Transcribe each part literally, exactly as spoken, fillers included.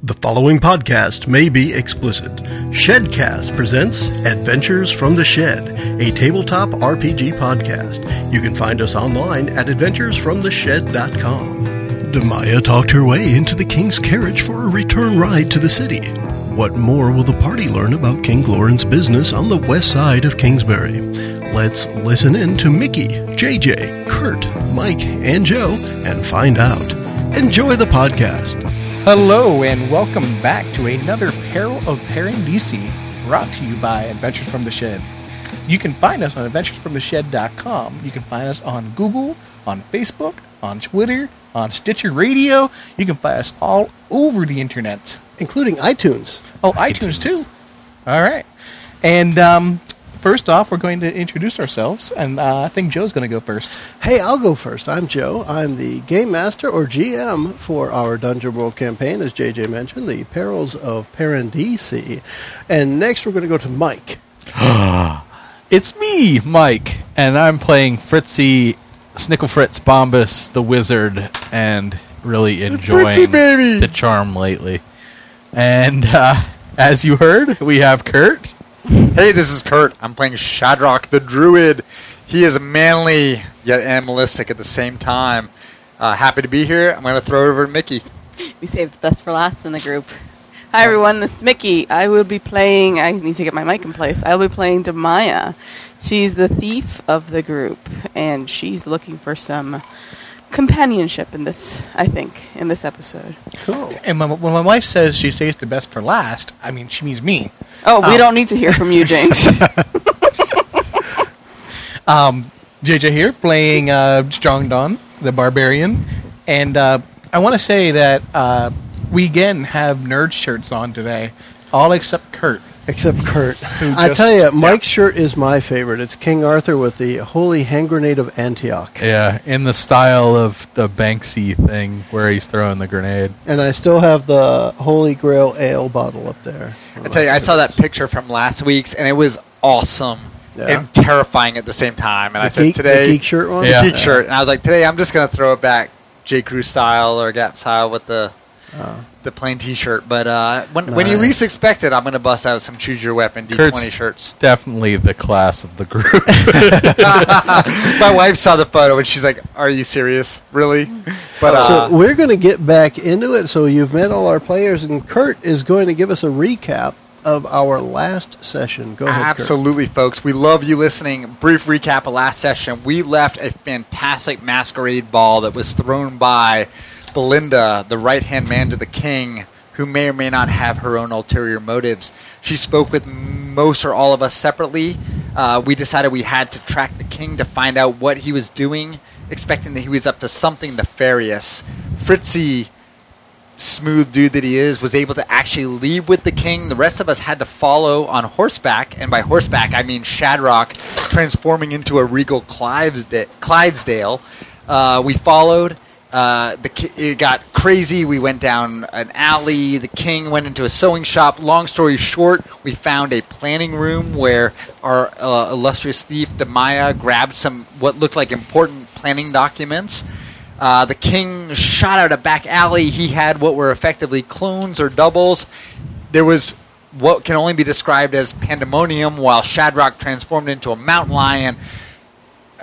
The following podcast may be explicit. Shedcast presents Adventures from the Shed, a tabletop R P G podcast. You can find us online at adventures from the shed dot com. Demaya talked her way into the king's carriage for a return ride to the city. What more will the party learn about King Glorin's business on the west side of Kingsbury? Let's listen in to Mickey, J J, Kurt, Mike, and Joe and find out. Enjoy the podcast. Hello and welcome back to another Peril of Perrin D C, brought to you by Adventures from the Shed. You can find us on adventures from the shed dot com. You can find us on Google, on Facebook, on Twitter, on Stitcher Radio. You can find us all over the internet, including iTunes. Oh, iTunes, iTunes too. All right. And um, first off, we're going to introduce ourselves, and uh, I think Joe's going to go first. Hey, I'll go first. I'm Joe. I'm the Game Master, or G M, for our Dungeon World campaign, as J J mentioned, the Perils of Perrin D C. And next, we're going to go to Mike. It's me, Mike, and I'm playing Fritzy, Snicklefritz, Bombus, the Wizard, and really enjoying Fritzy, baby. The charm lately. And uh, as you heard, we have Kurt. Hey, this is Kurt. I'm playing Shadrach the Druid. He is manly, yet animalistic at the same time. Uh, happy to be here. I'm going to throw it over to Mickey. We saved the best for last in the group. Hi, everyone. This is Mickey. I will be playing... I need to get my mic in place. I will be playing Demaya. She's the thief of the group, and she's looking for some companionship in this, I think, in this episode. Cool. And my, when my wife says she saves the best for last, I mean, she means me. Oh, um, we don't need to hear from you, James. um, J J here, playing uh, Strong Don, the Barbarian. And uh, I want to say that uh, we again have nerd shirts on today, all except Kurt. Except Kurt. I tell you, Mike's yeah. shirt is my favorite. It's King Arthur with the Holy Hand Grenade of Antioch. Yeah, in the style of the Banksy thing where he's throwing the grenade. And I still have the Holy Grail ale bottle up there. I tell you, I saw that picture from last week's, and it was awesome yeah. and terrifying at the same time. And the I said geek, today, the geek shirt one, yeah. the geek yeah. shirt, and I was like, today I'm just gonna throw it back, J. Crew style or Gap style with the. Oh. The plain T-shirt, but uh, when nice. when you least expect it, I'm going to bust out some Choose Your Weapon D twenty Kurt's shirts. Definitely the class of the group. My wife saw the photo and she's like, "Are you serious, really?" But uh, so we're going to get back into it. So you've met all our players, and Kurt is going to give us a recap of our last session. Go ahead, absolutely, Kurt. Folks. We love you listening. Brief recap of last session. We left a fantastic masquerade ball that was thrown by Belinda, the right-hand man to the king, who may or may not have her own ulterior motives. She spoke with most or all of us separately. Uh, we decided we had to track the king to find out what he was doing, expecting that he was up to something nefarious. Fritzy, smooth dude that he is, was able to actually leave with the king. The rest of us had to follow on horseback, and by horseback I mean Shadrach, transforming into a regal Clydesdale. Uh, we followed. Uh, the ki- it got crazy. We went down an alley. The king went into a sewing shop. Long story short, we found a planning room where our uh, illustrious thief, Demaya, grabbed some what looked like important planning documents. Uh, the king shot out a back alley. He had what were effectively clones or doubles. There was what can only be described as pandemonium, while Shadrach transformed into a mountain lion,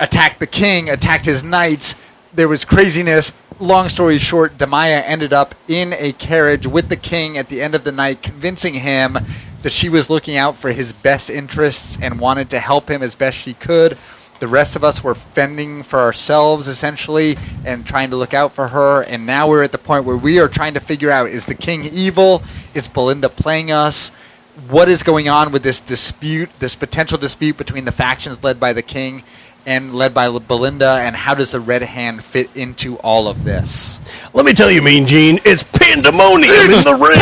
attacked the king, attacked his knights. There was craziness. Long story short, Demaya ended up in a carriage with the king at the end of the night, convincing him that she was looking out for his best interests and wanted to help him as best she could. The rest of us were fending for ourselves, essentially, and trying to look out for her. And now we're at the point where we are trying to figure out, is the king evil? Is Belinda playing us? What is going on with this dispute, this potential dispute between the factions led by the king and led by Belinda, and how does the Red Hand fit into all of this? Let me tell you, Mean Gene, it's pandemonium it's in the ring.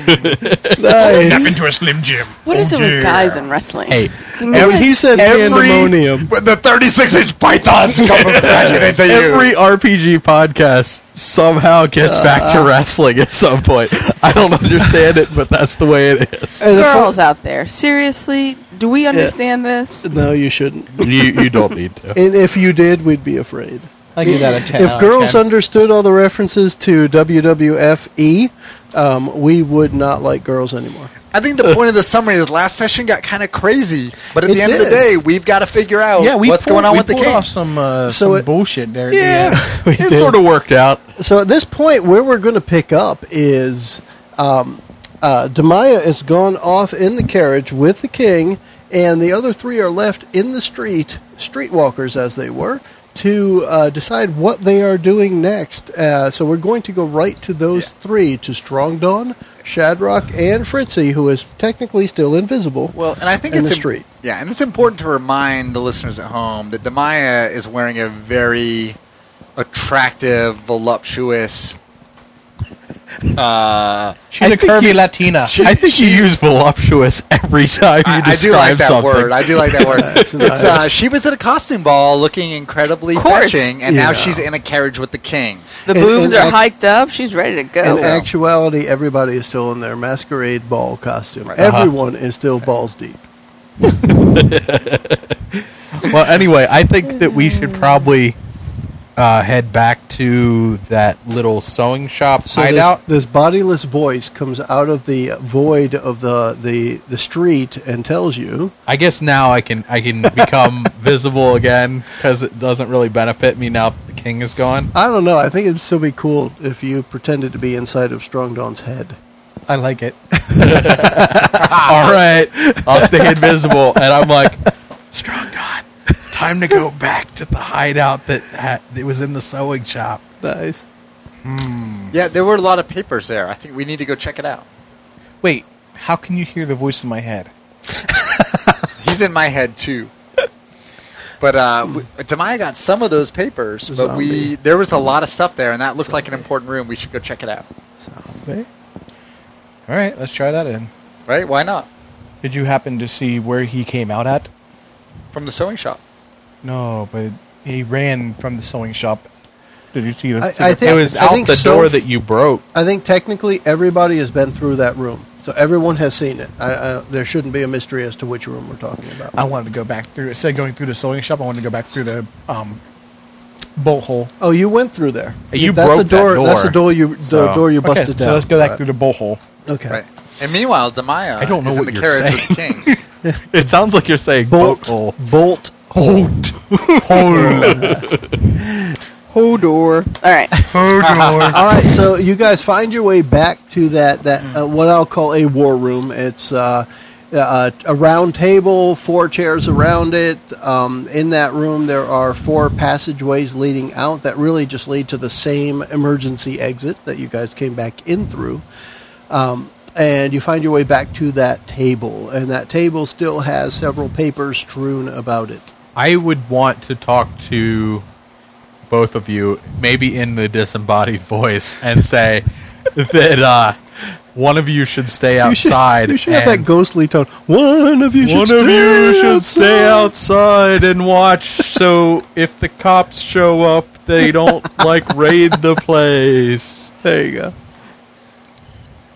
Pandemonium. Nice. Snap into a Slim Jim. What oh is it dear. with guys in wrestling? Hey, every, he said every, pandemonium. The thirty-six inch pythons come crashing into you. Every R P G podcast somehow gets uh, back to wrestling at some point. I don't understand it, but that's the way it is. Girls out there, seriously, do we understand yeah. this? No, you shouldn't. You, you don't need to. And if you did, we'd be afraid. I give that a ten. If girls ten. Understood all the references to W W F E, um, we would not like girls anymore. I think the point of the summary is last session got kind of crazy, but at it the end did. of the day, we've got to figure out yeah, what's pulled, going on with the game. We pulled off some, uh, so some it, bullshit there. Yeah, yeah. we it did. sort of worked out. So at this point, where we're going to pick up is um, uh, Demaya has gone off in the carriage with the king, and the other three are left in the street, streetwalkers as they were, to uh, decide what they are doing next. Uh, so we're going to go right to those yeah. three, to Strong Don, Shadrach, and Fritzy, who is technically still invisible. Well, and I think in it's the street. Im- yeah, and it's important to remind the listeners at home that Demaya is wearing a very attractive, voluptuous. Uh, She's I a curvy you, Latina. She, I think she, you use voluptuous every time you I, describe something. I do like that word. I do like that word. It's, nice. uh, she was at a costume ball looking incredibly fetching, and yeah. now she's in a carriage with the king. The and, boobs and are act- hiked up. She's ready to go. In so. actuality, everybody is still in their masquerade ball costume. Right. Uh-huh. Everyone is still okay. balls deep. Well, anyway, I think that we should probably... Uh, head back to that little sewing shop so hideout. This, this bodiless voice comes out of the void of the, the, the street and tells you. I guess now I can I can become visible again because it doesn't really benefit me now that the king is gone. I don't know. I think it'd still be cool if you pretended to be inside of Strong Don's head. I like it. All right, I'll stay invisible, and I'm like Strong Don. Time to go back to the hideout that had, it was in the sewing shop. Nice. Hmm. Yeah, there were a lot of papers there. I think we need to go check it out. Wait, how can you hear the voice in my head? He's in my head, too. But uh, we, Demaya got some of those papers, but Zombie. we there was a lot of stuff there, and that looked Zombie. like an important room. We should go check it out. Zombie. All right, let's try that in. Right? Why not? Did you happen to see where he came out at? From the sewing shop. No, but he ran from the sewing shop. Did you see? The, I, I the, think, it was I out the so door that you broke. I think technically everybody has been through that room, so everyone has seen it. I, I, there shouldn't be a mystery as to which room we're talking about. I wanted to go back through. Instead of going through the sewing shop, I wanted to go back through the um, bolt hole. Oh, you went through there. You that's broke a door, that door. That's the door you the so. door you busted okay, down. So let's go back right. through the bolt hole. Okay. Right. And meanwhile, Demaya I don't know is what in the you're carriage saying. With the king. It sounds like you're saying bolt, bolt, bolt, hold, hold, Hodor. All right, Hodor. All right. So you guys find your way back to that that uh, what I'll call a war room. It's uh, uh, a round table, four chairs around it. Um, in that room, there are four passageways leading out that really just lead to the same emergency exit that you guys came back in through. Um, And you find your way back to that table. And that table still has several papers strewn about it. I would want to talk to both of you, maybe in the disembodied voice, and say that uh, one of you should stay outside. You should, you should have that ghostly tone. One of you should, stay, of you should outside. stay outside and watch so if the cops show up, they don't, like, raid the place. There you go.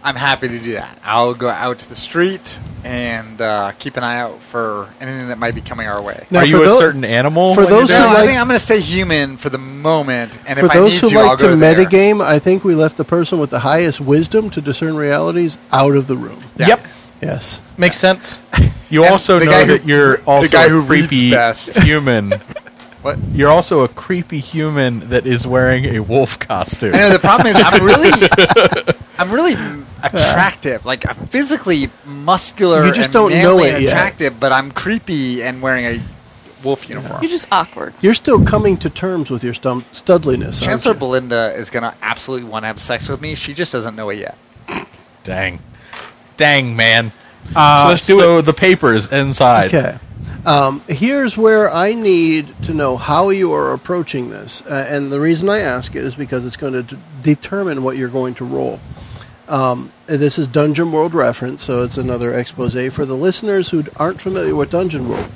I'm happy to do that. I'll go out to the street and uh, keep an eye out for anything that might be coming our way. Now, Are you those, a certain animal? For those who like, I think I'm going to stay human for the moment. And for if those I need who to, like to metagame, I think we left the person with the highest wisdom to discern realities out of the room. Yeah. Yep. Yes. Makes sense. You and also know that who, you're also the guy who a creepy best. human. What? You're also a creepy human that is wearing a wolf costume. I know, the problem is I'm really... I'm really... attractive, like a physically muscular you just and don't know it attractive, yet. But I'm creepy and wearing a wolf uniform. You're just awkward. You're still coming to terms with your stum- studliness. Chancellor Belinda is going to absolutely want to have sex with me. She just doesn't know it yet. Dang. Dang, man. Uh, so let's do so it. The papers inside. Okay. Um, here's where I need to know how you are approaching this. Uh, and the reason I ask it is because it's going to d- determine what you're going to roll. Um, this is Dungeon World reference, so it's another expose for the listeners who aren't familiar with Dungeon World.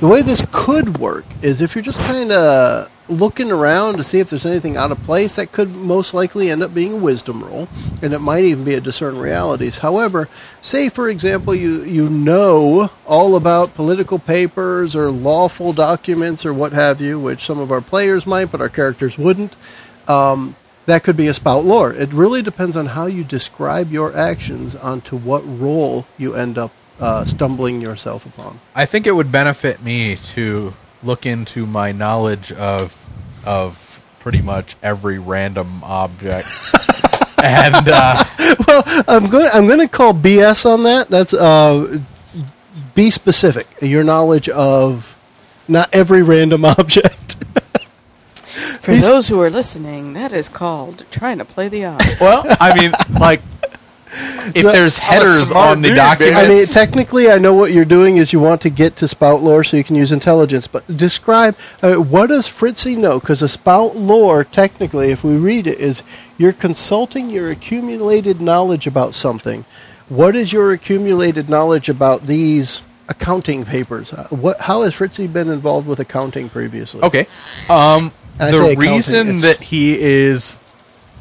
The way this could work is if you're just kind of looking around to see if there's anything out of place, that could most likely end up being a wisdom roll, and it might even be a discern realities. However, say, for example, you, you know all about political papers or lawful documents or what have you, which some of our players might, but our characters wouldn't. Um, that could be a spout lore. It really depends on how you describe your actions onto what role you end up uh, stumbling yourself upon. I think it would benefit me to look into my knowledge of of pretty much every random object. and uh, well, I'm going I'm going to call B S on that. That's uh, be specific. Your knowledge of not every random object. For He's, those who are listening, that is called trying to play the odds. Well, I mean, like, if but there's headers on the documents. I mean, technically, I know what you're doing is you want to get to spout lore so you can use intelligence. But describe, uh, what does Fritzy know? Because a spout lore, technically, if we read it, is you're consulting your accumulated knowledge about something. What is your accumulated knowledge about these accounting papers? Uh, what? How has Fritzy been involved with accounting previously? Okay. Um, the reason that he is...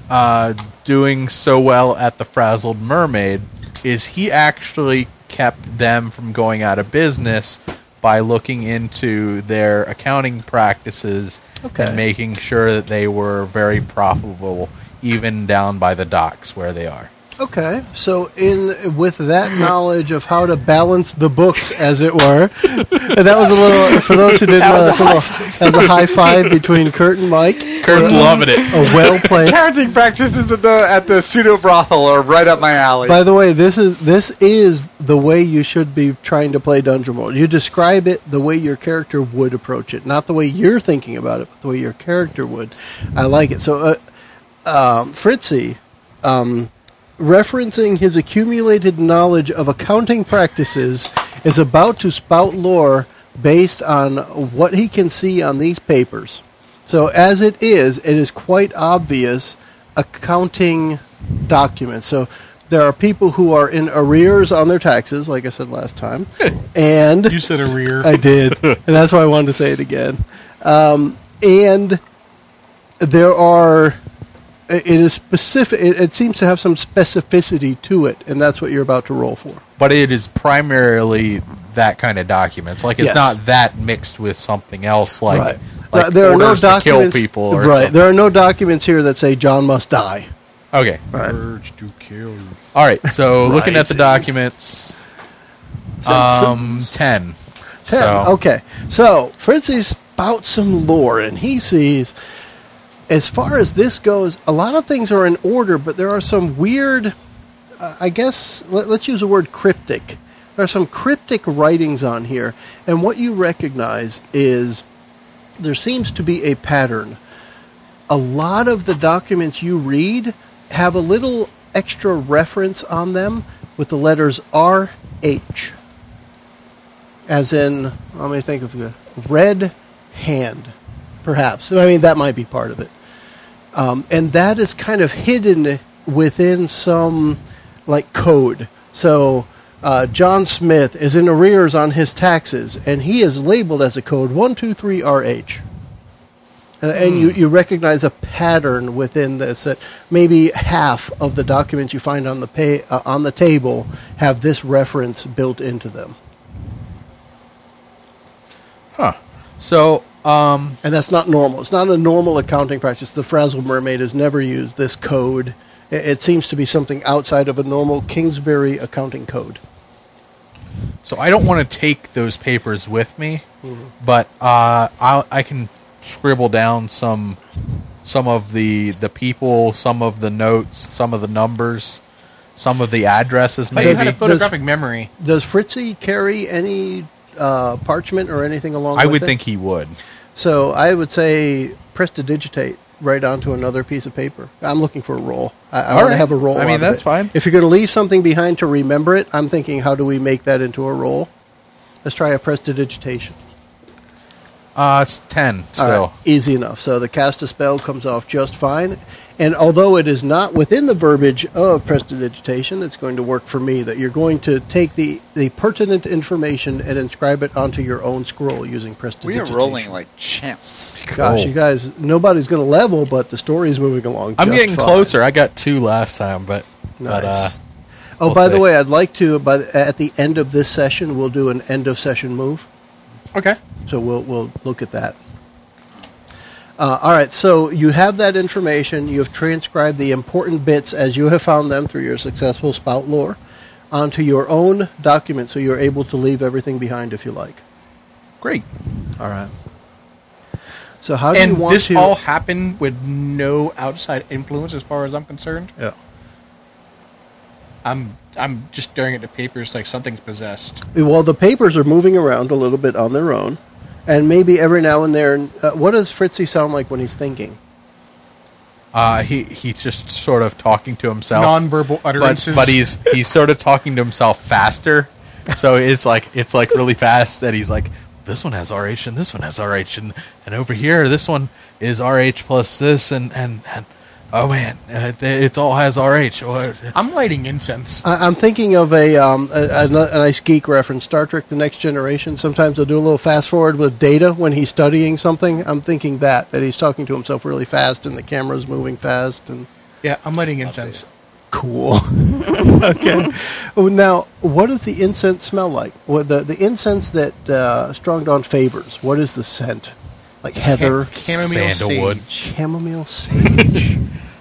Uh, doing so well at the Frazzled Mermaid is he actually kept them from going out of business by looking into their accounting practices okay. and making sure that they were very profitable, even down by the docks where they are. Okay, so in with that knowledge of how to balance the books, as it were, and that was a little for those who didn't that know. That's a, a little as a high five between Kurt and Mike. Kurt's uh, loving it. A well played. Accounting practices at the at the pseudo brothel are right up my alley. By the way, this is this is the way you should be trying to play Dungeon World. You describe it the way your character would approach it, not the way you're thinking about it, but the way your character would. I like it. So, uh, um, Fritzy. Um, Referencing his accumulated knowledge of accounting practices is about to spout lore based on what he can see on these papers. So as it is, it is quite obvious accounting documents. So there are people who are in arrears on their taxes, like I said last time. And you said arrear. I did. And that's why I wanted to say it again. Um, and there are... It is specific. It seems to have some specificity to it, and that's what you're about to roll for. But it is primarily that kind of documents. Like, it's yes. not that mixed with something else, like, right. like there are no documents, kill people. Or right. Something. There are no documents here that say John must die. Okay. Right. Urge to kill. All right, so looking at the documents, um, so, so, ten. Ten, so. Okay. So, Fritzy spouts some lore, and he sees... As far as this goes, a lot of things are in order, but there are some weird, uh, I guess, let, let's use the word cryptic. There are some cryptic writings on here, and what you recognize is there seems to be a pattern. A lot of the documents you read have a little extra reference on them with the letters R H, as in, let me think of the Red Hand. Perhaps. I mean, that might be part of it. Um, and that is kind of hidden within some, like, code. So, uh, John Smith is in arrears on his taxes, and he is labeled as a code one two three R H. And, mm. and you, you recognize a pattern within this that maybe half of the documents you find on the pay, uh, on the table have this reference built into them. Huh. So... Um, and that's not normal. It's not a normal accounting practice. The Frazzled Mermaid has never used this code. It, it seems to be something outside of a normal Kingsbury accounting code. So I don't want to take those papers with me, mm-hmm. but uh, I, I can scribble down some some of the the people, some of the notes, some of the numbers, some of the addresses. Maybe I had a photographic does, memory. Does Fritzy carry any uh, parchment or anything along? I with would it? think he would. So I would say prestidigitate right onto another piece of paper. I'm looking for a roll. I, I want right. to have a roll. I mean, that's fine. If you're going to leave something behind to remember it, I'm thinking, how do we make that into a roll? Let's try a prestidigitation. Uh, it's ten still. All right. Easy enough. So the cast a spell comes off just fine. And although it is not within the verbiage of prestidigitation, it's going to work for me that you're going to take the, the pertinent information and inscribe it onto your own scroll using prestidigitation. We are rolling like champs. Gosh, oh. You guys, nobody's going to level, but the story is moving along. I'm just getting fine. Closer. I got two last time, but... Nice. But, uh, oh, we'll by see. The way, I'd like to, by the, at the end of this session, we'll do an end-of-session move. Okay. So we'll we'll look at that. Uh, all right, so you have that information. You have transcribed the important bits as you have found them through your successful spout lore onto your own document, so you're able to leave everything behind if you like. Great. All right. So how do and you want to... And this all happened with no outside influence as far as I'm concerned? Yeah. I'm I'm just staring at the papers like something's possessed. Well, the papers are moving around a little bit on their own. And maybe every now and then, uh, what does Fritzy sound like when he's thinking? Uh, he he's just sort of talking to himself. Nonverbal utterances. But, but he's he's sort of talking to himself faster. So it's like it's like really fast that he's like, this one has R H and this one has R H. And, and over here, this one is R H plus this and, and, and oh, man, uh, it all has R H. I'm lighting incense. I, I'm thinking of a, um, a, a nice geek reference, Star Trek The Next Generation. Sometimes they'll do a little fast-forward with Data when he's studying something. I'm thinking that, that he's talking to himself really fast and the camera's moving fast. And yeah, I'm lighting incense. Cool. Okay. Now, what does the incense smell like? Well, the, the incense that uh, Strong Don favors, what is the scent? Like heather, Cam- chamomile sandalwood, sage. chamomile sage.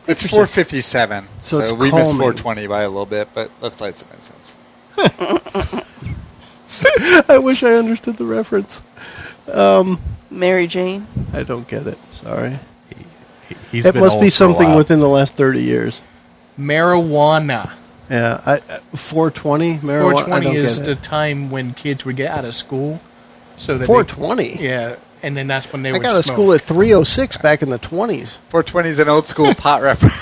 It's four fifty-seven, so, so it's we calming. Missed four twenty by a little bit, but let's light some incense. I wish I understood the reference. Um, Mary Jane. I don't get it. Sorry. He, he's it been must old be something within the last thirty years. Marijuana. Yeah, I, four twenty. Marijuana. four twenty I don't is get the it. Time when kids would get out of school. So that four twenty. They, yeah. And then that's when they I would smoke. I got to school at three oh six back in the twenties. four twenty is an old school pot reference.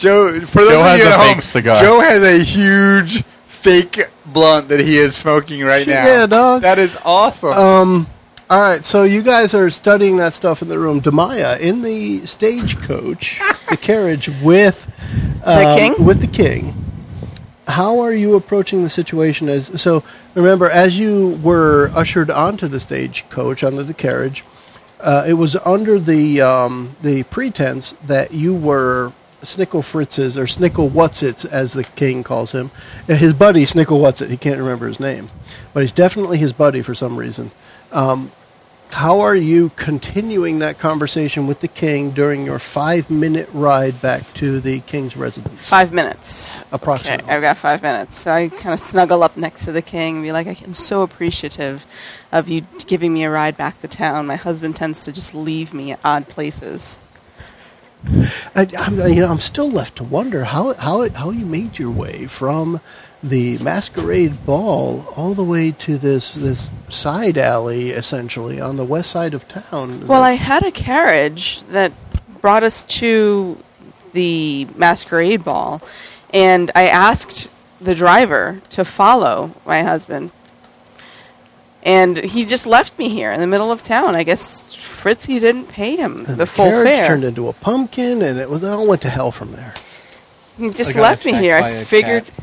Joe, for Joe has a home, fake cigar. Joe has a huge fake blunt that he is smoking right now. Yeah, dog. That is awesome. Um, all right, so you guys are studying that stuff in the room. Demaya, in the stagecoach, the carriage with um, the king? With the king. How are you approaching the situation? As so, remember, as you were ushered onto the stagecoach, onto the carriage, uh, it was under the um, the pretense that you were Snicklefritz's or Snicklewhatsits, as the king calls him, his buddy Snicklewhatsit. He can't remember his name, but he's definitely his buddy for some reason. Um, how are you continuing that conversation with the king during your five-minute ride back to the king's residence? Five minutes. Approximately. Okay, I've got five minutes. So I kind of snuggle up next to the king and be like, I'm so appreciative of you giving me a ride back to town. My husband tends to just leave me at odd places. I, I'm, you know, I'm still left to wonder how, how, how you made your way from the masquerade ball all the way to this this side alley, essentially, on the west side of town. Well, I had a carriage that brought us to the masquerade ball, and I asked the driver to follow my husband. And he just left me here in the middle of town. I guess Fritzy didn't pay him and the, the full fare. The carriage turned into a pumpkin, and it was it all went to hell from there. He just left me here. I figured... Cat.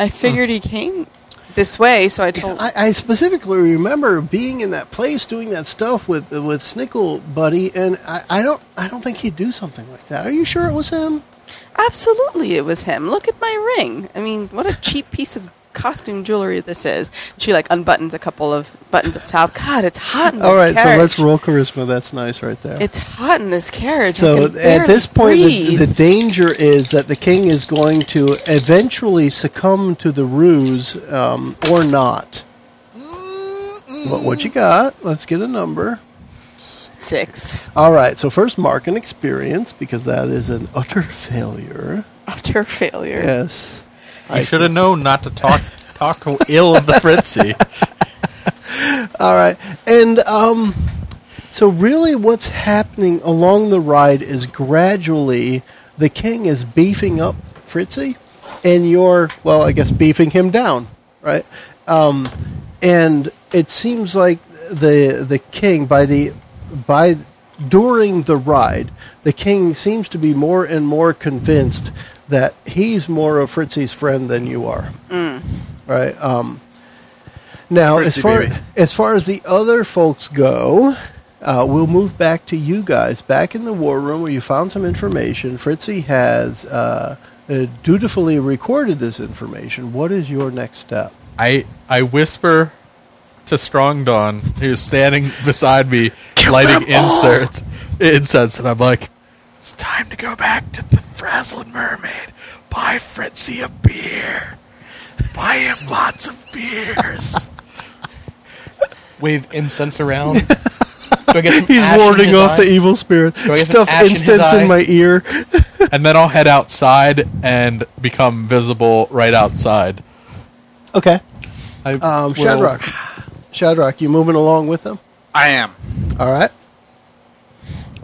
I figured he came this way, so I told... I, I specifically remember being in that place, doing that stuff with with Snickle Buddy, and I, I don't I don't think he'd do something like that. Are you sure it was him? Absolutely it was him. Look at my ring. I mean, what a cheap piece of costume jewelry this is. She, like, unbuttons a couple of buttons up top. God, it's hot in this carriage. All right, carriage. So let's roll charisma. That's nice right there. It's hot in this carriage. So at this point, the, the danger is that the king is going to eventually succumb to the ruse um, or not. Mm-mm. What, what you got? Let's get a number. Six. All right, so first mark an experience, because that is an utter failure. Utter failure. Yes. I should have known not to talk talk ill of the Fritzy. All right. And um, so really what's happening along the ride is gradually the king is beefing up Fritzy, and you're, well, I guess beefing him down. right? Um, and it seems like the the king by the by during the ride, the king seems to be more and more convinced that he's more of Fritzy's friend than you are, mm. right? Um, now, Fritzy, as far baby. as far as the other folks go. Uh, we'll move back to you guys. Back in the war room where you found some information, Fritzy has uh, uh, dutifully recorded this information. What is your next step? I I whisper to Strong Don, who's standing beside me, Kill lighting inserts, incense, and I'm like, it's time to go back to the Frazzled Mermaid. Buy Fritzy a beer. Buy him lots of beers. Wave incense around. He's warding off the evil spirit. Stuff instance in my ear. And then I'll head outside and become visible right outside. Okay. Um, Shadrach. Shadrach, you moving along with them? I am. All right.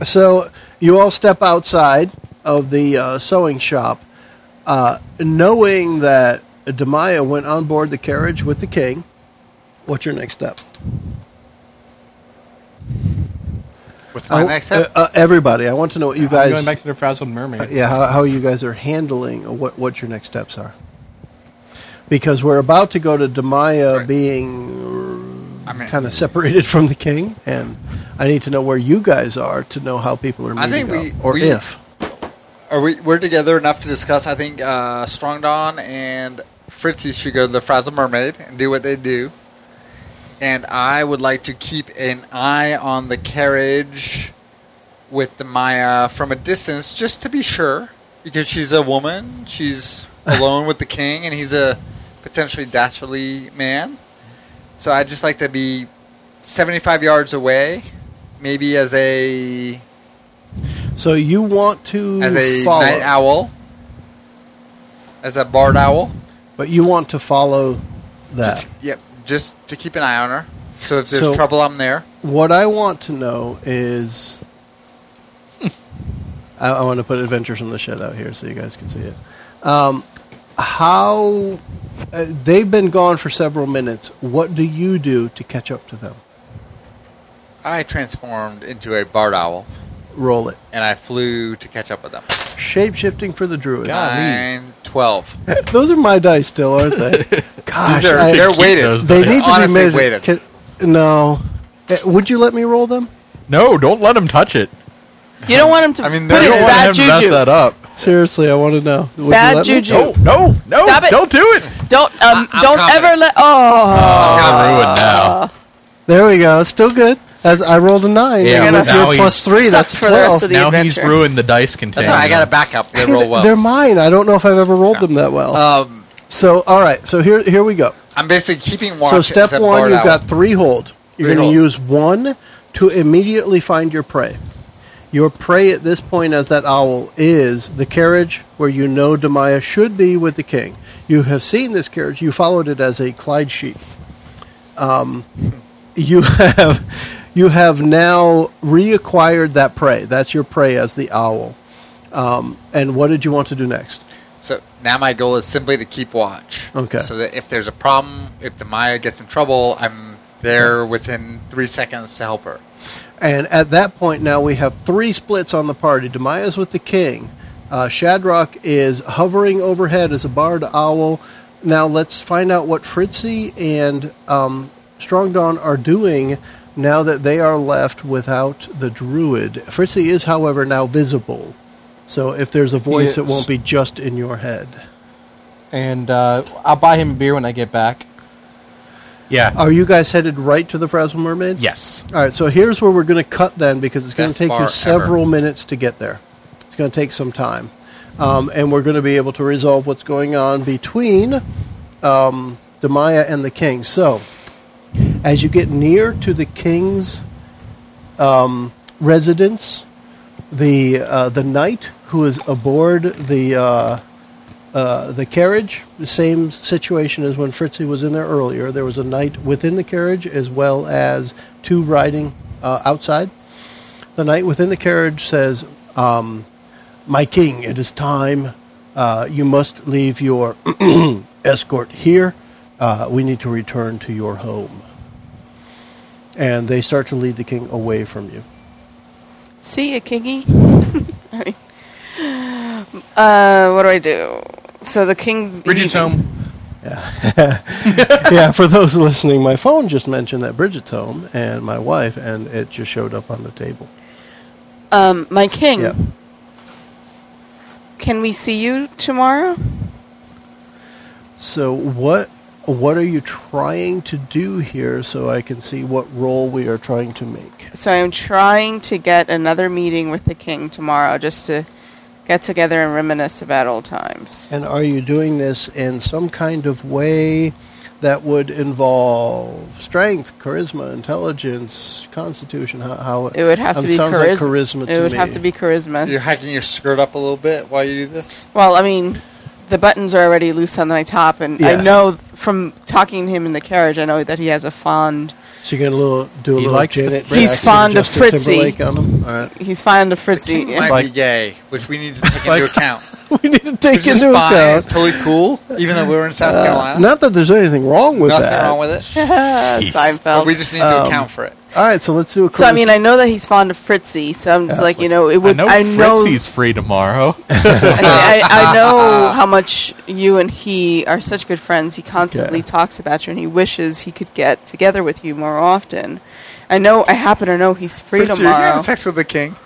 So you all step outside of the uh, sewing shop, uh, knowing that Demaya went on board the carriage with the king. What's your next step? With my next step? Uh, uh, everybody, I want to know what you guys... I'm going back to the Frazzled Mermaid. Uh, yeah, how, how you guys are handling what, what your next steps are. Because we're about to go to Demaya right. being uh, kind of separated from the king, and I need to know where you guys are to know how people are meeting I think we, or we, if. Are we, we're together enough to discuss, I think, uh, Strong Don and Fritzy should go to the Frazzled Mermaid and do what they do. And I would like to keep an eye on the carriage with Demaya from a distance, just to be sure, because she's a woman. She's alone with the king, and he's a potentially dastardly man. So I'd just like to be seventy-five yards away, maybe as a... So you want to As a follow. night owl. As a barred owl. But you want to follow that. Just, yep. Just to keep an eye on her. So if there's so, trouble, I'm there. What I want to know is... I, I want to put adventures on the shed out here so you guys can see it. Um, how... Uh, they've been gone for several minutes. What do you do to catch up to them? I transformed into a barred owl. Roll it. And I flew to catch up with them. Shape-shifting for the druid. Nine, twelve. Those are my dice still, aren't they? Gosh, are, I, they're weighted. They need to Honestly, be weighted. Can, no, would you let me roll them? No, don't let him touch it. You don't want him to. I mean, put you don't want bad him juju. Mess that up. Seriously, I want to know. Would bad you let juju. Me? No, no, no! Stop it. Don't do it. Don't um. I'm don't confident. ever let. Oh, oh got ruined now. There we go. Still good. As I rolled a nine. Yeah, with your plus three, that's for the rest of the now adventure. Now he's ruined the dice container. That's why I got a backup. They roll well. They're mine. I don't know if I've ever rolled them that well. Um. So, all right. So here, here we go. I'm basically keeping watch. So step one, you've got three hold. You're going to use one to immediately find your prey. Your prey at this point, as that owl, is the carriage where you know Demaya should be with the king. You have seen this carriage. You followed it as a Clyde sheep. Um, you have, you have now reacquired that prey. That's your prey as the owl. Um, and what did you want to do next? So now my goal is simply to keep watch. Okay. So that if there's a problem, if Demaya gets in trouble, I'm there within three seconds to help her. And at that point now we have three splits on the party. Demaya's with the king. Uh, Shadrach is hovering overhead as a barred owl. Now let's find out what Fritzy and um, Strong Don are doing now that they are left without the druid. Fritzy is, however, now visible. So if there's a voice, it won't be just in your head. And uh, I'll buy him a beer when I get back. Yeah. Are you guys headed right to the Frazzled Mermaid? Yes. All right, so here's where we're going to cut then, because it's going to take you several ever. minutes to get there. It's going to take some time. Um, and we're going to be able to resolve what's going on between um, Demaya and the king. So as you get near to the king's um, residence... The uh, the knight who is aboard the uh, uh, the carriage, the same situation as when Fritzy was in there earlier. There was a knight within the carriage as well as two riding uh, outside. The knight within the carriage says, um, "My king, it is time. Uh, you must leave your escort here uh, we need to return to your home. And they start to lead the king away from you. See ya, kingy. uh, what do I do? So the king's... Bridget's home. Yeah. Yeah, for those listening, my phone just mentioned that Bridget's home and my wife, and it just showed up on the table. Um, my king. Yeah. Can we see you tomorrow? So what what are you trying to do here so I can see what role we are trying to make? So I'm trying to get another meeting with the king tomorrow just to get together and reminisce about old times. And are you doing this in some kind of way that would involve strength, charisma, intelligence, constitution? How, how it would have um, to be sounds charisma. Like charisma to it would me. have to be charisma. You're hacking your skirt up a little bit while you do this? Well, I mean, the buttons are already loose on my top, and yes. I know from talking to him in the carriage, I know that he has a fond... So you're going little do a he little Janet the, He's fond of Fritzy. On him? All right. He's fond of Fritzy. He might like, be gay, which we need to take like, into account. We need to take which into is fine. account. It's totally cool, even though we're in South uh, Carolina. Not that there's anything wrong with Nothing that. Nothing wrong with it. Seinfeld. We just need um, to account for it. All right, so let's do a... So, I mean, I know that he's fond of Fritzy, so I'm just yeah, like, like, you know... it would. I know, I know Fritzy's free tomorrow. I, I, I know how much you and he are such good friends. He constantly yeah. talks about you, and he wishes he could get together with you more often. I know, I happen to know he's free Fritzy, tomorrow. Fritzy, are you having sex with the king?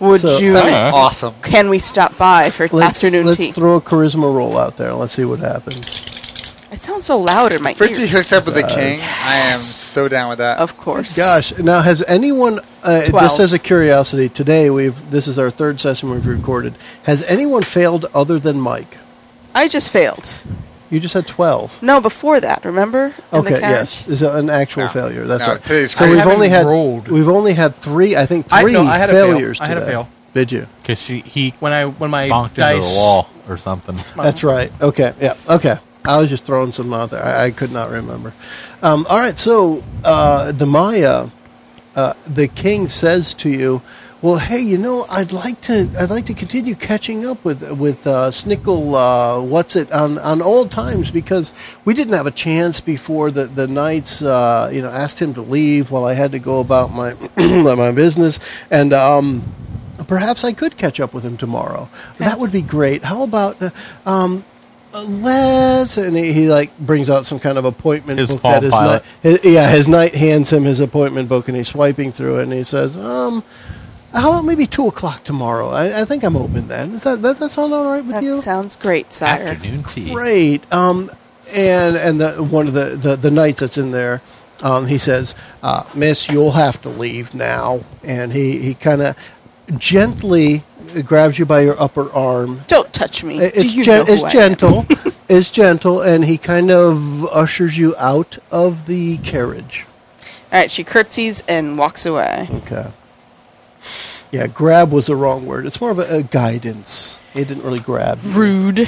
Would so, you... Uh, awesome. Can we stop by for let's, afternoon let's tea? Let's throw a charisma roll out there. Let's see what happens. It sounds so loud in my ears. Fritzy hooks up with the king. Yes. I am so down with that. Of course. Gosh. Now, has anyone, uh, just as a curiosity, today we've this is our third session we've recorded. Has anyone failed other than Mike? I just failed. You just had twelve. No, before that, remember? In okay, yes. Is an actual no. failure. That's no, right. Today's so we've only had rolled. we've only had three, I think three I, no, I had failures a fail. today. I had a fail. Did you? Cuz she he when I when my bonked dice into the wall or something. That's right. Okay. Yeah. Okay. I was just throwing something out there. I, I could not remember. Um, all right, so uh, Demaya, uh, the king says to you, "Well, hey, you know, I'd like to, I'd like to continue catching up with with uh, Snickle, uh, what's it on, on old times because we didn't have a chance before the the knights, uh, you know, asked him to leave while I had to go about my my business and." Um, Perhaps I could catch up with him tomorrow. Okay. That would be great. How about uh, um, let's? And he, he like brings out some kind of appointment his book. That his knight, his, yeah, his knight hands him his appointment book, and he's swiping through it, and he says, "Um, how about maybe two o'clock tomorrow? I, I think I'm open then. Is that that, that sound all right with that you? That sounds great, sire. Afternoon tea. Great. Um, and and the, one of the, the the knights that's in there." Um, he says, uh, "Miss, you'll have to leave now," and he he kind of. Gently grabs you by your upper arm. Don't touch me. It's, Do you gen- know who it's I gentle. Am? It's gentle, and he kind of ushers you out of the carriage. All right, she curtsies and walks away. Okay. Yeah, grab was the wrong word. It's more of a, a guidance. It didn't really grab. Rude.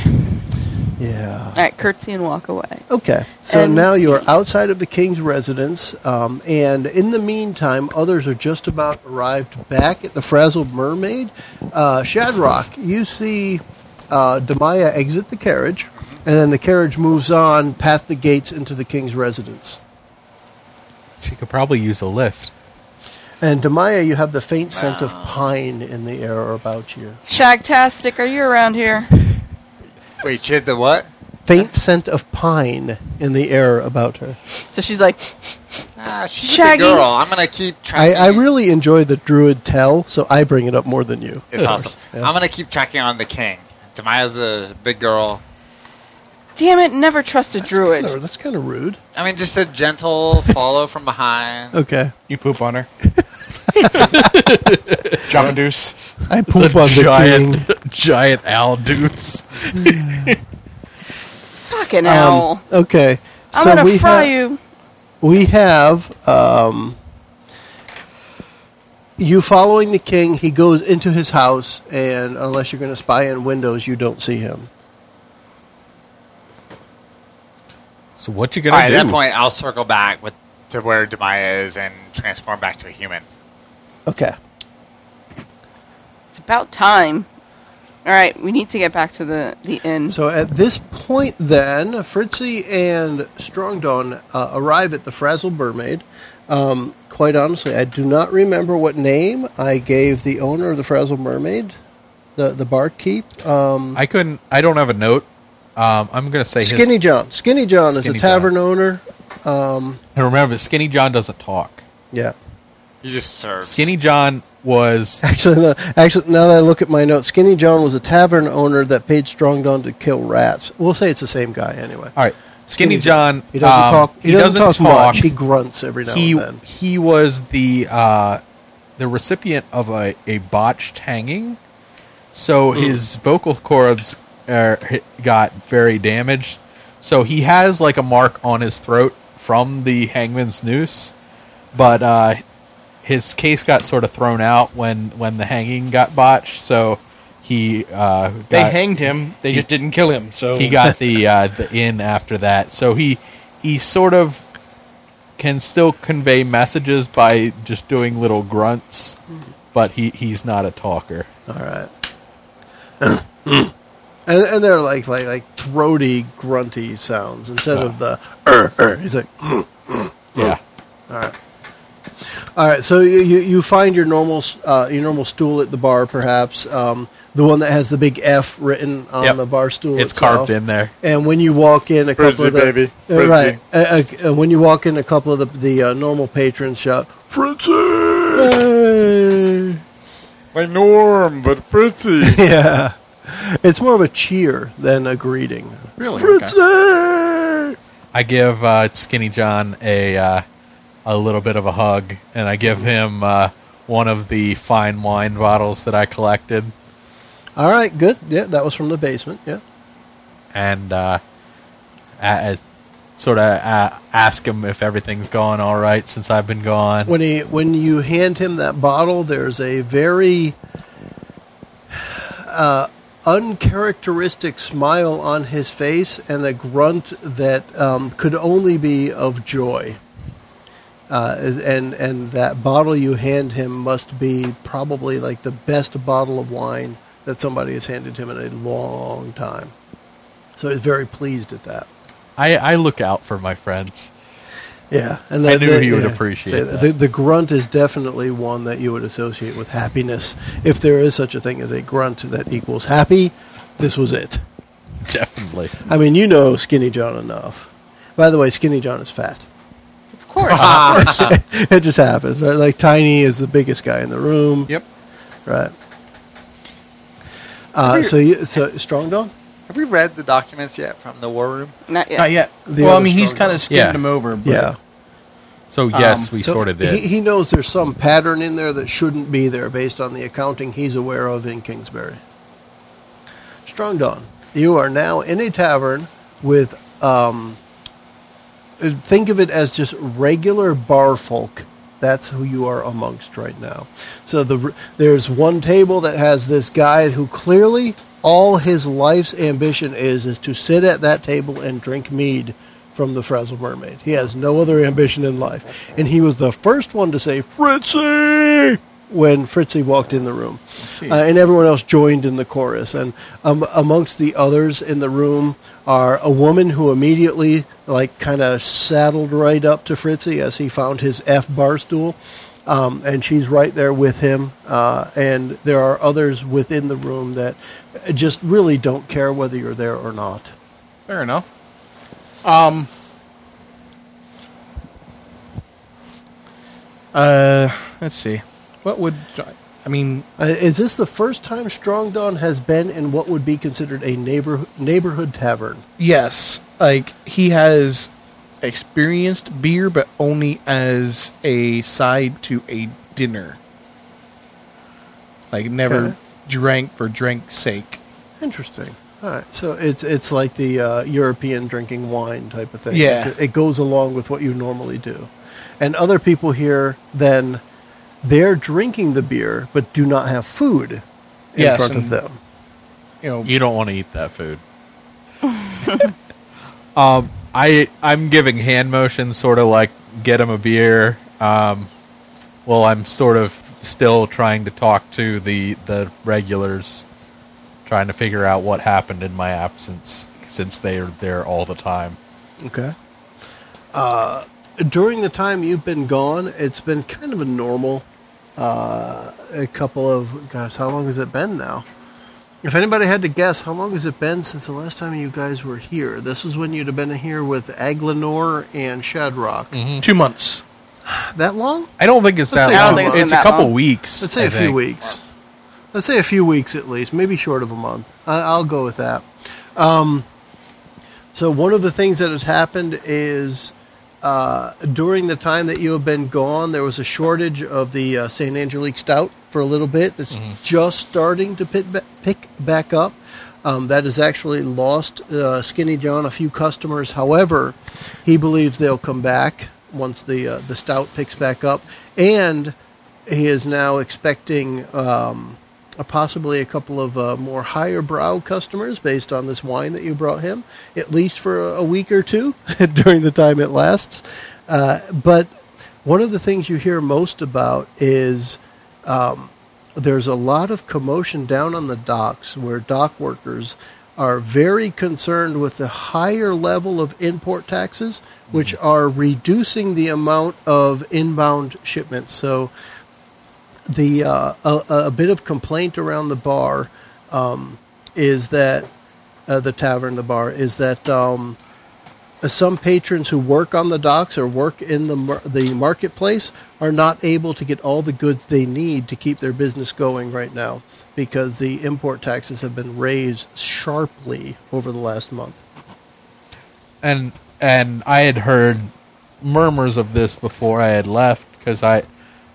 Yeah. All right, curtsy and walk away. Okay. So and now you're outside of the king's residence, um, and in the meantime, others are just about arrived back at the Frazzled Mermaid. Uh, Shadrach, you see uh, Demaya exit the carriage, and then the carriage moves on past the gates into the king's residence. She could probably use a lift. And Demaya, you have the faint wow. scent of pine in the air about you. Shagtastic, are you around here? Wait, she had the what? Faint scent of pine in the air about her. So she's like, ah, she's Shaggy. A good girl. I'm going to keep tracking. I, I really enjoy the druid tell, so I bring it up more than you. It's awesome. Yeah. I'm going to keep tracking on the king. Demaya's a big girl. Damn it, never trust a that's druid. Kinda, that's kind of rude. I mean, just a gentle follow from behind. Okay. You poop on her. Jama Deuce. I poop on giant, the king. Giant owl deuce. Fucking owl. Um, okay. I'm so going to fry ha- you. We have um, you following the king. He goes into his house, and unless you're going to spy in windows, you don't see him. So what you going to do? At that point, I'll circle back with, to where Demaya is and transform back to a human. Okay. It's about time. All right, we need to get back to the, the inn. So at this point, then, Fritzy and Strong Don uh, arrive at the Frazzled Mermaid. Um, quite honestly, I do not remember what name I gave the owner of the Frazzled Mermaid, the the barkeep. Um, I couldn't. I don't have a note. Um, I'm going to say Skinny his, John. Skinny John Skinny is a tavern John. owner. Um, and remember, Skinny John doesn't talk. Yeah, he just serves. Skinny John. Was actually no, actually now that I look at my notes, Skinny John was a tavern owner that paid Strong Don to kill rats. We'll say it's the same guy anyway. All right, Skinny, Skinny John. He doesn't um, talk. He, he doesn't, doesn't talk, talk much. He grunts every now he, and then. He was the uh, the recipient of a, a botched hanging, so mm. his vocal cords are, got very damaged. So he has like a mark on his throat from the hangman's noose, but. Uh, His case got sort of thrown out when, when the hanging got botched, so he uh, got, they hanged him. They he, just didn't kill him, so he got the uh, the in after that. So he he sort of can still convey messages by just doing little grunts, but he, he's not a talker. All right, and, and they're like like like throaty, grunty sounds instead uh, of the er er. He's like yeah. All right. All right, so you, you find your normal uh, your normal stool at the bar, perhaps um, the one that has the big F written on yep. the bar stool. It's itself. Carved in there. And when you walk in, a Fritzy, couple of the baby. Uh, right, uh, uh, when you walk in, a couple of the the uh, normal patrons shout Fritzy, hey! Like Norm, but Fritzy. Yeah, it's more of a cheer than a greeting. Really, Fritzy. Okay. I give uh, Skinny John a. Uh, a little bit of a hug, and I give him uh, one of the fine wine bottles that I collected. All right, good. Yeah, that was from the basement, yeah. And uh, I, I sort of uh, ask him if everything's going all right since I've been gone. When he, when you hand him that bottle, there's a very uh, uncharacteristic smile on his face and a grunt that um, could only be of joy. Uh, and and that bottle you hand him must be probably like the best bottle of wine that somebody has handed him in a long time. So he's very pleased at that. I, I look out for my friends. Yeah, and that, I knew that, he would yeah, appreciate so that. The, the grunt is definitely one that you would associate with happiness. If there is such a thing as a grunt that equals happy, this was it. Definitely. I mean, you know Skinny John enough. By the way, Skinny John is fat. Of course. It just happens. Right? Like Tiny is the biggest guy in the room. Yep. Right. Uh, so, you, so Strong Don? Have we read the documents yet from the war room? Not yet. Not yet. The well, I mean, he's kind of skimmed yeah. them over. But, yeah. So yes, um, we so sort of did. He, he knows there's some pattern in there that shouldn't be there based on the accounting he's aware of in Kingsbury. Strong Don, you are now in a tavern with... Um, think of it as just regular bar folk. That's who you are amongst right now. So the there's one table that has this guy who clearly all his life's ambition is is to sit at that table and drink mead from the Frazzled Mermaid. He has no other ambition in life. And he was the first one to say, Fritzy! When Fritzy walked in the room. Uh, and everyone else joined in the chorus. And um, amongst the others in the room are a woman who immediately, like, kind of saddled right up to Fritzy as he found his F bar stool. Um, and she's right there with him. Uh, and there are others within the room that just really don't care whether you're there or not. Fair enough. Um. Uh, let's see. What would, I mean... Uh, is this the first time Strong Don has been in what would be considered a neighbor, neighborhood tavern? Yes. Like, he has experienced beer, but only as a side to a dinner. Like, never okay. drank for drink's sake. Interesting. All right. So it's it's like the uh, European drinking wine type of thing. Yeah. It goes along with what you normally do. And other people here then... They're drinking the beer, but do not have food in yes, front of them. You know, you don't want to eat that food. um, I I'm giving hand motions, sort of like get him a beer. Um, well, I'm sort of still trying to talk to the the regulars. trying to figure out what happened in my absence since they are there all the time. Okay. Uh, during the time you've been gone, it's been kind of a normal uh, a couple of... Gosh, how long has it been now? If anybody had to guess, how long has it been since the last time you guys were here? This is when you'd have been here with Aglanor and Shadrach. Mm-hmm. Two months. That long? I don't think it's Let's that long. It's, it's that a couple long. weeks. Let's say I a think. few weeks. Let's say a few weeks at least, maybe short of a month. I, I'll go with that. Um, so one of the things that has happened is uh, during the time that you have been gone, there was a shortage of the uh, Saint Angelique Stout for a little bit. It's mm-hmm. just starting to pit ba- pick back up. Um, that has actually lost uh, Skinny John a few customers. However, he believes they'll come back once the uh, the stout picks back up. And he is now expecting... Um, possibly a couple of uh, more higher brow customers based on this wine that you brought him, at least for a week or two during the time it lasts. Uh, but one of the things you hear most about is um, there's a lot of commotion down on the docks where dock workers are very concerned with the higher level of import taxes, which are reducing the amount of inbound shipments. So The uh, a, a bit of complaint around the bar um, is that uh, the tavern, the bar, is that um, some patrons who work on the docks or work in the mar- the marketplace are not able to get all the goods they need to keep their business going right now because the import taxes have been raised sharply over the last month. And and I had heard murmurs of this before I had left because I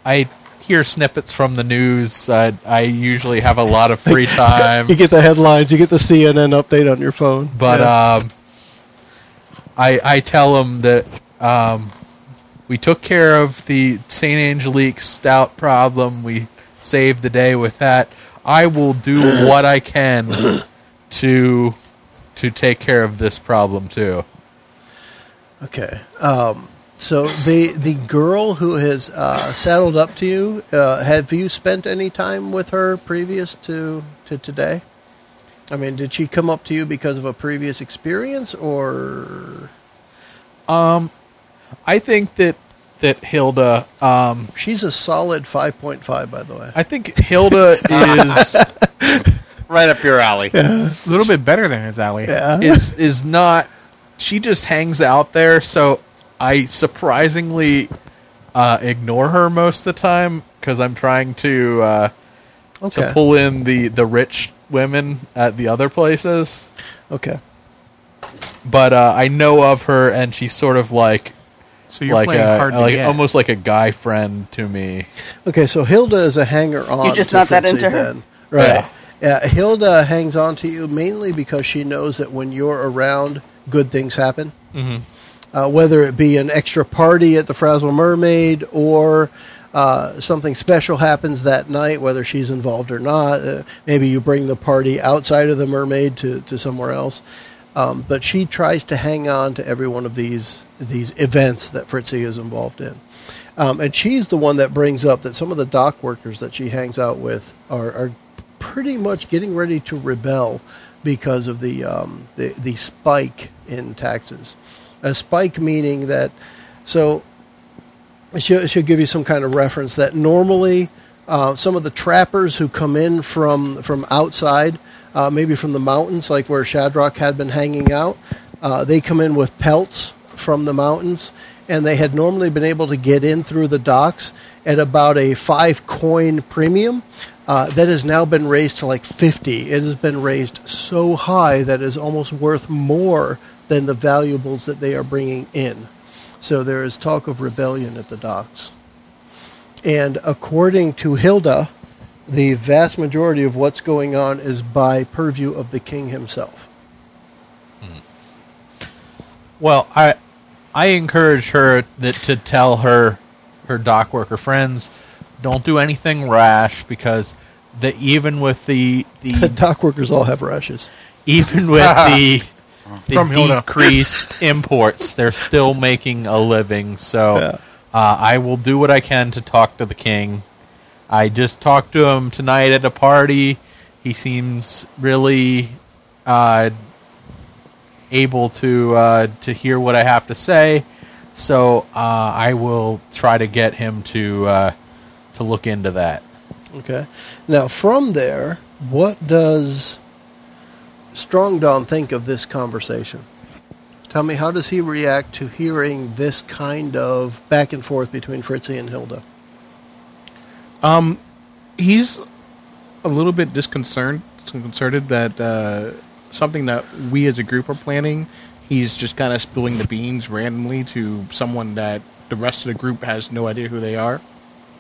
I. hear snippets from the news. I, I usually have a lot of free time. You get the headlines. You get the C N N update on your phone. But yeah. um, I I tell them that um, we took care of the Saint Angelique Stout problem. We saved the day with that. I will do what I can to to take care of this problem too. Okay. Um. So the the girl who has uh, saddled up to you, uh, have you spent any time with her previous to, to today? I mean, did she come up to you because of a previous experience, or? Um, I think that that Hilda. Um, she's a solid five point five, by the way. I think Hilda is right up your alley. Yeah. A little bit better than his alley. Yeah. Is is not. She just hangs out there, so. I surprisingly uh, ignore her most of the time because I'm trying to uh, okay. to pull in the, the rich women at the other places. Okay. But uh, I know of her, and she's sort of like so you're like playing a, hard to like get. Almost like a guy friend to me. Okay, so Hilda is a hanger-on. You're just not that into her, then. Right? Yeah. Yeah, Hilda hangs on to you mainly because she knows that when you're around, good things happen. Mm-hmm. Uh, whether it be an extra party at the Frazzled Mermaid or uh, something special happens that night, whether she's involved or not. Uh, maybe you bring the party outside of the mermaid to, to somewhere else. Um, but she tries to hang on to every one of these these events that Fritzy is involved in. Um, and she's the one that brings up that some of the dock workers that she hangs out with are, are pretty much getting ready to rebel because of the um, the, the spike in taxes. A spike meaning that, so she'll, she'll give you some kind of reference that normally uh, some of the trappers who come in from from outside, uh, maybe from the mountains, like where Shadrach had been hanging out, uh, they come in with pelts from the mountains, and they had normally been able to get in through the docks at about a five coin premium. Uh, that has now been raised to like fifty. It has been raised so high that it is almost worth more than the valuables that they are bringing in. So there is talk of rebellion at the docks. And according to Hilda, the vast majority of what's going on is by purview of the king himself. Hmm. Well, I I encourage her that to tell her her dock worker friends, don't do anything rash, because the, even with the... The, the dock workers all have rashes. Even with the... They decreased imports. They're still making a living, so yeah. uh, I will do what I can to talk to the king. I just talked to him tonight at a party, He seems really uh, able to uh, to hear what I have to say, so uh, I will try to get him to uh, to look into that. Okay. Now, from there, what does Strong Don think of this conversation? Tell me, how does he react to hearing this kind of back and forth between Fritzy and Hilda? Um, he's a little bit disconcerted, disconcerted that uh, something that we as a group are planning, he's just kind of spilling the beans randomly to someone that the rest of the group has no idea who they are.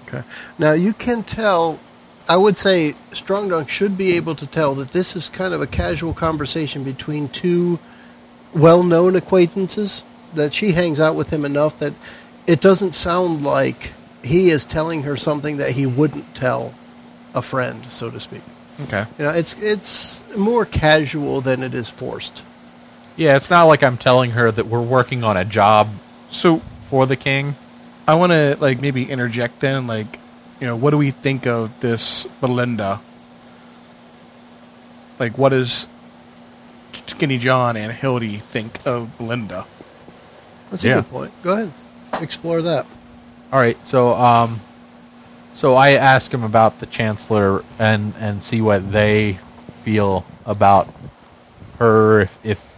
Okay. Now, you can tell, I would say Strong Don should be able to tell that this is kind of a casual conversation between two well-known acquaintances, that she hangs out with him enough that it doesn't sound like he is telling her something that he wouldn't tell a friend, so to speak. Okay. You know, it's it's more casual than it is forced. Yeah, it's not like I'm telling her that we're working on a job so for the king. I want to, like, maybe interject then, like, you know, what do we think of this Belinda? Like, what does Skinny John and Hildy think of Belinda? That's a yeah. good point. Go ahead. Explore that. All right, so um, so I ask him about the Chancellor and, and see what they feel about her, if, if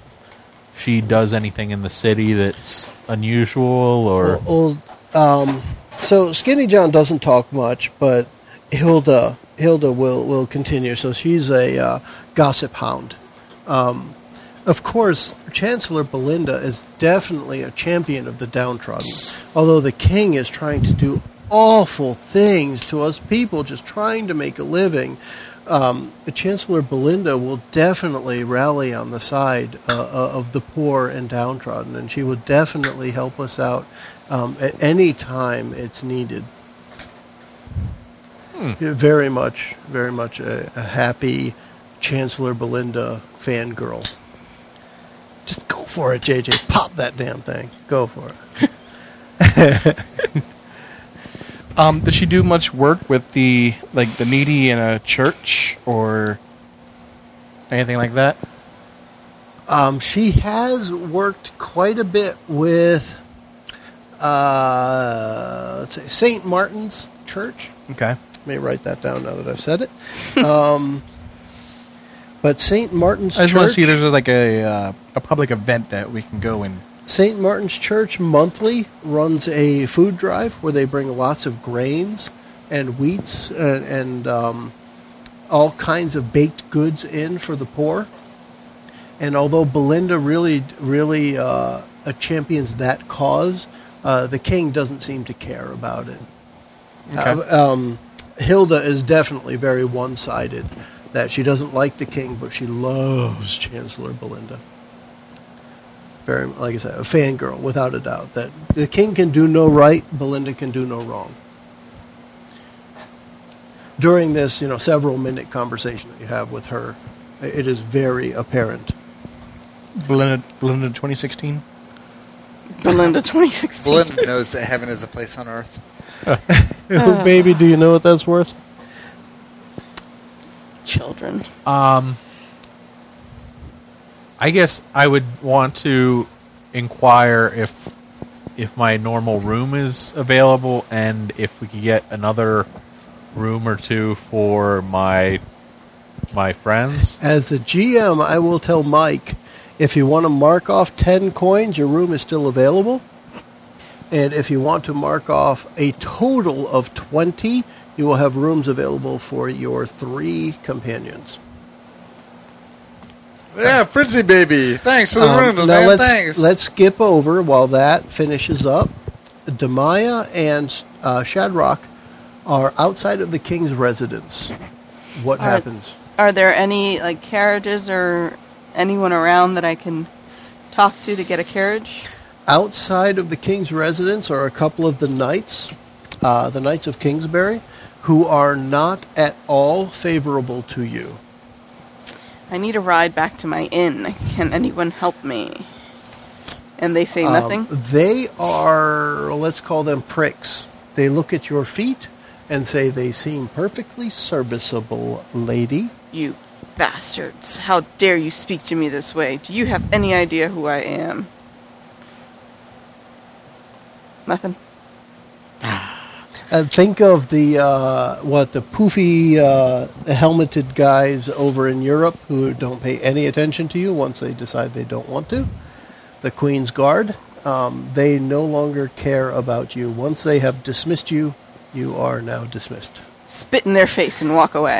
she does anything in the city that's unusual or... Well, well, um, so Skinny John doesn't talk much, but Hilda Hilda will, will continue. So she's a uh, gossip hound. Um, of course, Chancellor Belinda is definitely a champion of the downtrodden, although the king is trying to do awful things to us people just trying to make a living. Um, Chancellor Belinda will definitely rally on the side uh, of the poor and downtrodden, and she will definitely help us out um, at any time it's needed. Hmm. Very much, very much a, a happy Chancellor Belinda fangirl. Just go for it, J J. Pop that damn thing. Go for it. um, does she do much work with the like the needy in a church or anything like that? Um, she has worked quite a bit with uh, let's say Saint Martin's Church. Okay. Let me write that down now that I've said it. um But Saint Martin's Church... I just Church, want to see if there's like a, uh, a public event that we can go and... Saint Martin's Church monthly runs a food drive where they bring lots of grains and wheats and, and um, all kinds of baked goods in for the poor. And although Belinda really, really uh, champions that cause, uh, the king doesn't seem to care about it. Okay. Uh, um, Hilda is definitely very one-sided. That she doesn't like the king, but she loves Chancellor Belinda. Very, like I said, a fangirl, without a doubt. That the king can do no right, Belinda can do no wrong. During this, you know, several minute conversation that you have with her, it is very apparent. Belinda, Belinda twenty sixteen? Belinda twenty sixteen. Belinda knows that heaven is a place on earth. uh. Baby, do you know what that's worth? Children. Um, I guess I would want to inquire if if my normal room is available, and if we could get another room or two for my my friends. As the G M, I will tell Mike, if you want to mark off ten coins, your room is still available. And if you want to mark off a total of twenty, you will have rooms available for your three companions. Yeah, Fritzy baby. Thanks for the um, room. Now man. let's Thanks. let's skip over while that finishes up. Demaya and uh, Shadrach are outside of the king's residence. What are, happens? Are there any like carriages or anyone around that I can talk to to get a carriage? Outside of the king's residence are a couple of the knights, uh, the knights of Kingsbury, who are not at all favorable to you. I need a ride back to my inn. Can anyone help me? And they say um, nothing? They are, let's call them pricks. They look at your feet and say, they seem perfectly serviceable, lady. You bastards. How dare you speak to me this way? Do you have any idea who I am? Nothing. And think of the, uh, what, the poofy, uh, helmeted guys over in Europe who don't pay any attention to you once they decide they don't want to. The Queen's Guard. Um, they no longer care about you. Once they have dismissed you, you are now dismissed. Spit in their face and walk away.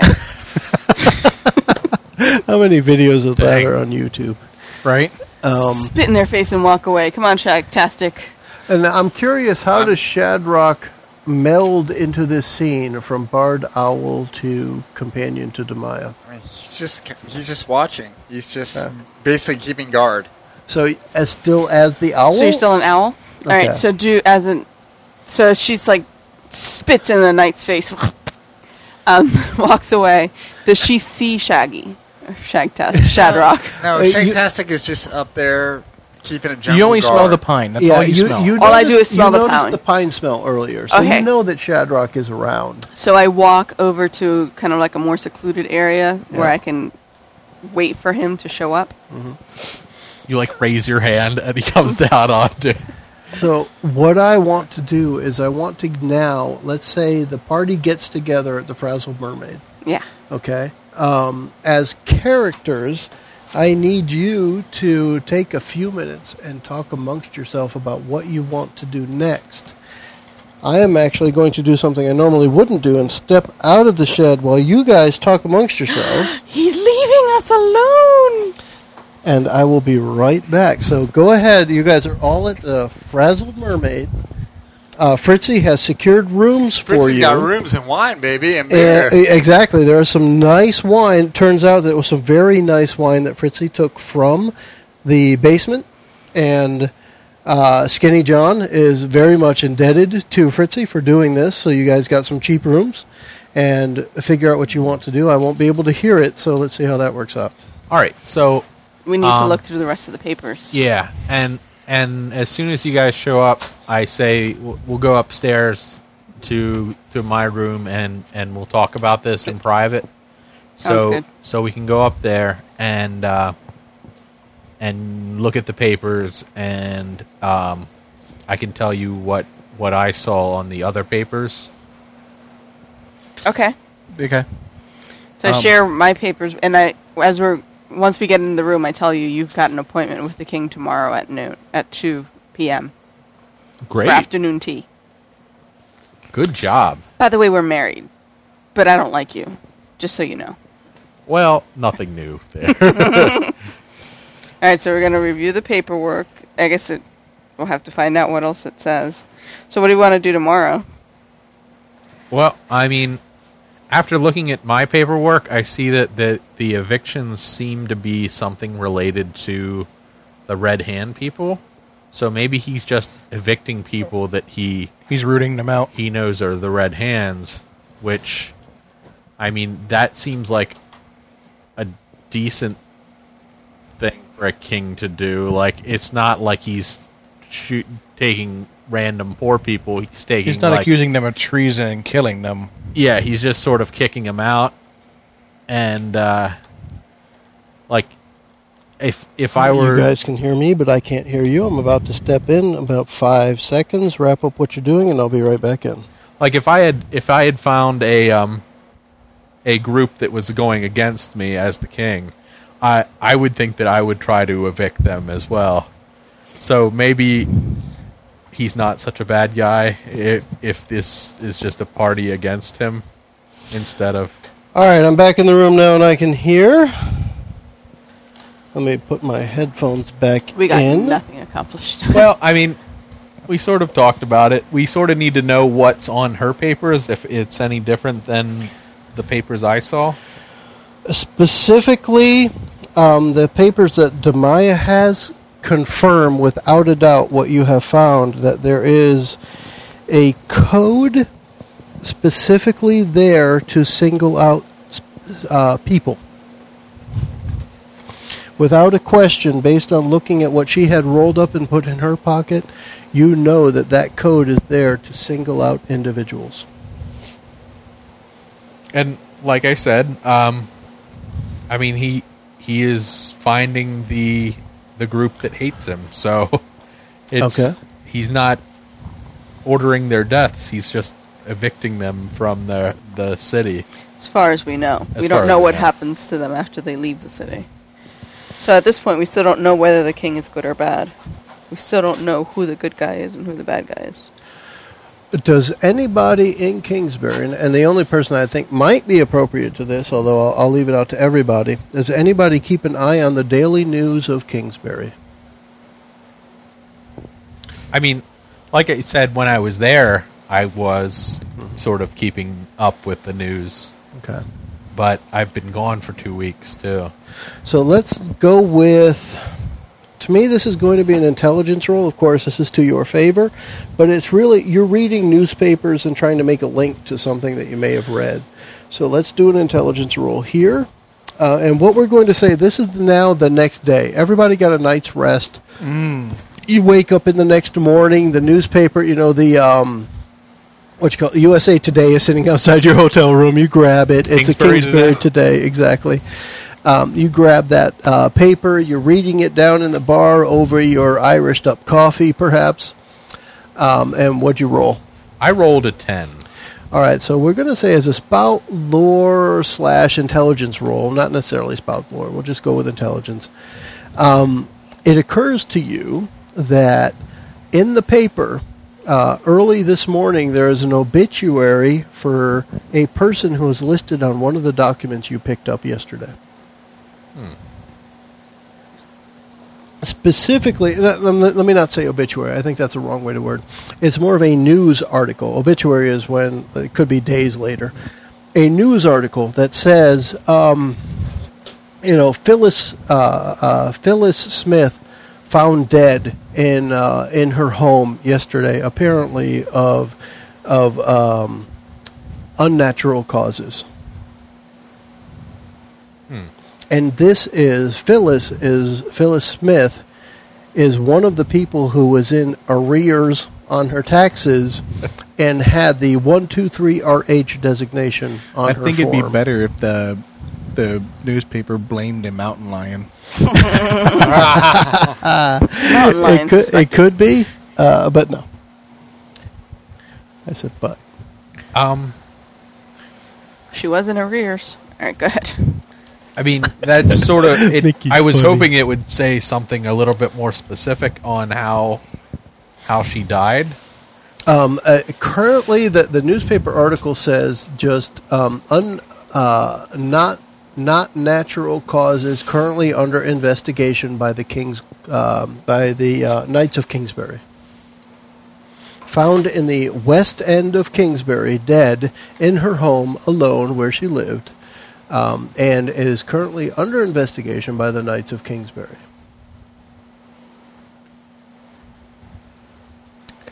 How many videos of Dang. that are on YouTube? Right? Um, Spit in their face and walk away. Come on, Shagtastic. And I'm curious, how um, does Shadrach meld into this scene from Bard Owl to companion to Demaya? I mean, he's just he's just watching. He's just yeah. basically keeping guard. So as still as the owl. So you're still an owl. Okay. All right. So do as an. So she's like spits in the knight's face, um, walks away. Does she see Shaggy? Shagtastic, Shadrach. No, no Shagtastic is just up there. Keeping a general You only guard. smell the pine. That's yeah, all you, you smell. You all notice, I do is smell the pine. You noticed the pine smell earlier, so okay. you know that Shadrach is around. So I walk over to kind of like a more secluded area yeah. where I can wait for him to show up. Mm-hmm. You like raise your hand and he comes down on you. So what I want to do is I want to now, let's say the party gets together at the Frazzled Mermaid. Yeah. Okay. Um, as characters... I need you to take a few minutes and talk amongst yourself about what you want to do next. I am actually going to do something I normally wouldn't do and step out of the shed while you guys talk amongst yourselves. He's leaving us alone! And I will be right back. So go ahead. You guys are all at the Frazzled Mermaid. Uh, Fritzy has secured rooms for Fritzy's you. Fritzy's got rooms and wine, baby, and beer. Uh, exactly. There is some nice wine. Turns out that it was some very nice wine that Fritzy took from the basement. And uh, Skinny John is very much indebted to Fritzy for doing this. So you guys got some cheap rooms. And figure out what you want to do. I won't be able to hear it, so let's see how that works out. All right. So we need um, to look through the rest of the papers. Yeah, and... And as soon as you guys show up, I say we'll, we'll go upstairs to to my room and, and we'll talk about this in private. So so we can go up there and uh, and look at the papers and um, I can tell you what, what I saw on the other papers. Okay. Okay. So um, I share my papers and I as we're. Once we get in the room, I tell you, you've got an appointment with the king tomorrow at noon, at two p.m. Great. For afternoon tea. Good job. By the way, we're married, but I don't like you, just so you know. Well, nothing new there. All right, so we're going to review the paperwork. I guess it, we'll have to find out what else it says. So what do you want to do tomorrow? Well, I mean... After looking at my paperwork, I see that the, the evictions seem to be something related to the Red Hand people. So maybe he's just evicting people that he... He's rooting them out. He knows are the Red Hands, which, I mean, that seems like a decent thing for a king to do. Like, it's not like he's shoot, taking random poor people. He's taking, He's not like, accusing them of treason and killing them. Yeah, he's just sort of kicking him out, and uh, like if if I were, you guys can hear me, but I can't hear you. I'm about to step in about five seconds, wrap up what you're doing, and I'll be right back in. Like if I had if I had found a um, a group that was going against me as the king, I I would think that I would try to evict them as well. So maybe. He's not such a bad guy if if this is just a party against him instead of... All right, I'm back in the room now and I can hear. Let me put my headphones back in. We got in. Nothing accomplished. Well, I mean, we sort of talked about it. We sort of need to know what's on her papers, if it's any different than the papers I saw. Specifically, um, the papers that Demaya has... confirm without a doubt what you have found, that there is a code specifically there to single out uh, people. Without a question, based on looking at what she had rolled up and put in her pocket, you know that that code is there to single out individuals. And like I said, um, I mean, he he is finding the the group that hates him. So it's, okay. He's not ordering their deaths. He's just evicting them from the the city. As far as we know. As we don't know what know. happens to them after they leave the city. So at this point, we still don't know whether the king is good or bad. We still don't know who the good guy is and who the bad guy is. Does anybody in Kingsbury, and, and the only person I think might be appropriate to this, although I'll, I'll leave it out to everybody, does anybody keep an eye on the daily news of Kingsbury? I mean, like I said, when I was there, I was mm-hmm. sort of keeping up with the news. Okay. But I've been gone for two weeks, too. So let's go with... To me, this is going to be an intelligence role. Of course, this is to your favor. But it's really... You're reading newspapers and trying to make a link to something that you may have read. So let's do an intelligence role here. Uh, and what we're going to say... This is now the next day. Everybody got a night's rest. Mm. You wake up in the next morning. The newspaper, you know, the... Um, What you call U S A Today is sitting outside your hotel room. You grab it. It's Kingsbury a Kingsbury Today, today exactly. Um, you grab that uh, paper. You're reading it down in the bar over your Irished up coffee, perhaps. Um, and what'd you roll? I rolled a ten. All right, so we're going to say as a spout lore slash intelligence roll, not necessarily spout lore. We'll just go with intelligence. Um, it occurs to you that in the paper... Uh, early this morning, there is an obituary for a person who was listed on one of the documents you picked up yesterday. Hmm. Specifically, let, let me not say obituary. I think that's the wrong way to word. It's more of a news article. Obituary is when it could be days later. A news article that says, um, you know, Phyllis uh, uh, Phyllis Smith found dead in uh, in her home yesterday, apparently of of um, unnatural causes. Hmm. And this is Phyllis is Phyllis Smith is one of the people who was in arrears on her taxes and had the one two three R H designation on I her form. I think it'd be better if the the newspaper blamed a mountain lion. it, could, it could be, uh, but no. I said, but. Um, she was in arrears. All right, go ahead. I mean, that's sort of. It, I was funny. hoping it would say something a little bit more specific on how how she died. Um, uh, currently, the the newspaper article says just um, un uh, not. Not natural causes currently under investigation by the King's, uh, by the uh, Knights of Kingsbury. Found in the west end of Kingsbury, dead in her home alone where she lived, um, and it is currently under investigation by the Knights of Kingsbury.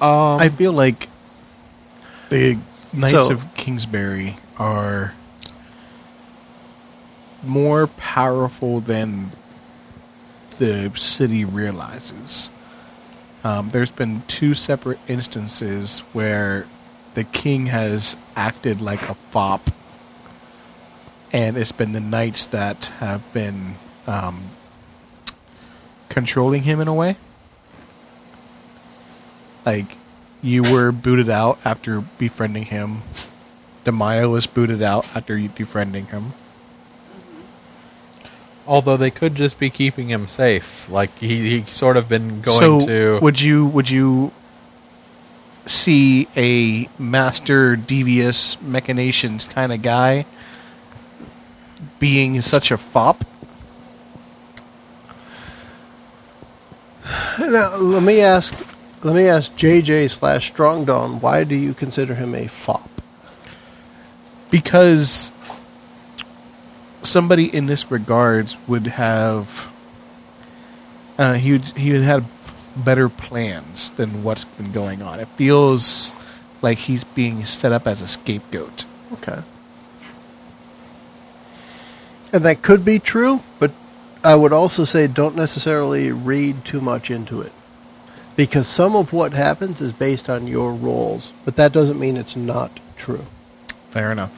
Um, I feel like the Knights so, of Kingsbury are more powerful than the city realizes. Um, there's been two separate instances where the king has acted like a fop, and it's been the knights that have been um, controlling him in a way. Like, you were booted out after befriending him. Demaya was booted out after you befriending him. Although they could just be keeping him safe, like he he sort of been going so to. Would you would you see a master devious machinations kind of guy being such a fop? Now let me ask, let me ask J J slash Strong Don, why do you consider him a fop? Because somebody in this regards would have, uh, he would, he would have better plans than what's been going on. It feels like he's being set up as a scapegoat. Okay, and that could be true, but I would also say don't necessarily read too much into it, because some of what happens is based on your roles, but that doesn't mean it's not true. Fair enough.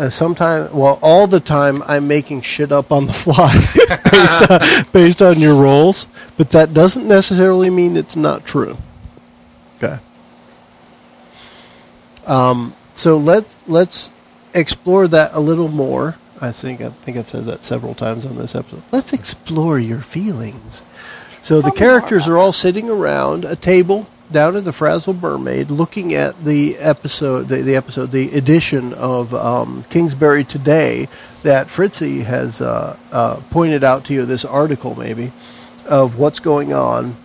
Uh, sometimes, well, all the time, I'm making shit up on the fly based, on, based on your rolls, but that doesn't necessarily mean it's not true. Okay. Um. So let let's explore that a little more. I think I think I've said that several times on this episode. Let's explore your feelings. So the characters are all sitting around a table down at the Frazzled Mermaid, looking at the episode, the, the episode, the edition of um, Kingsbury Today that Fritzy has uh, uh, pointed out to you. This article, maybe, of what's going on.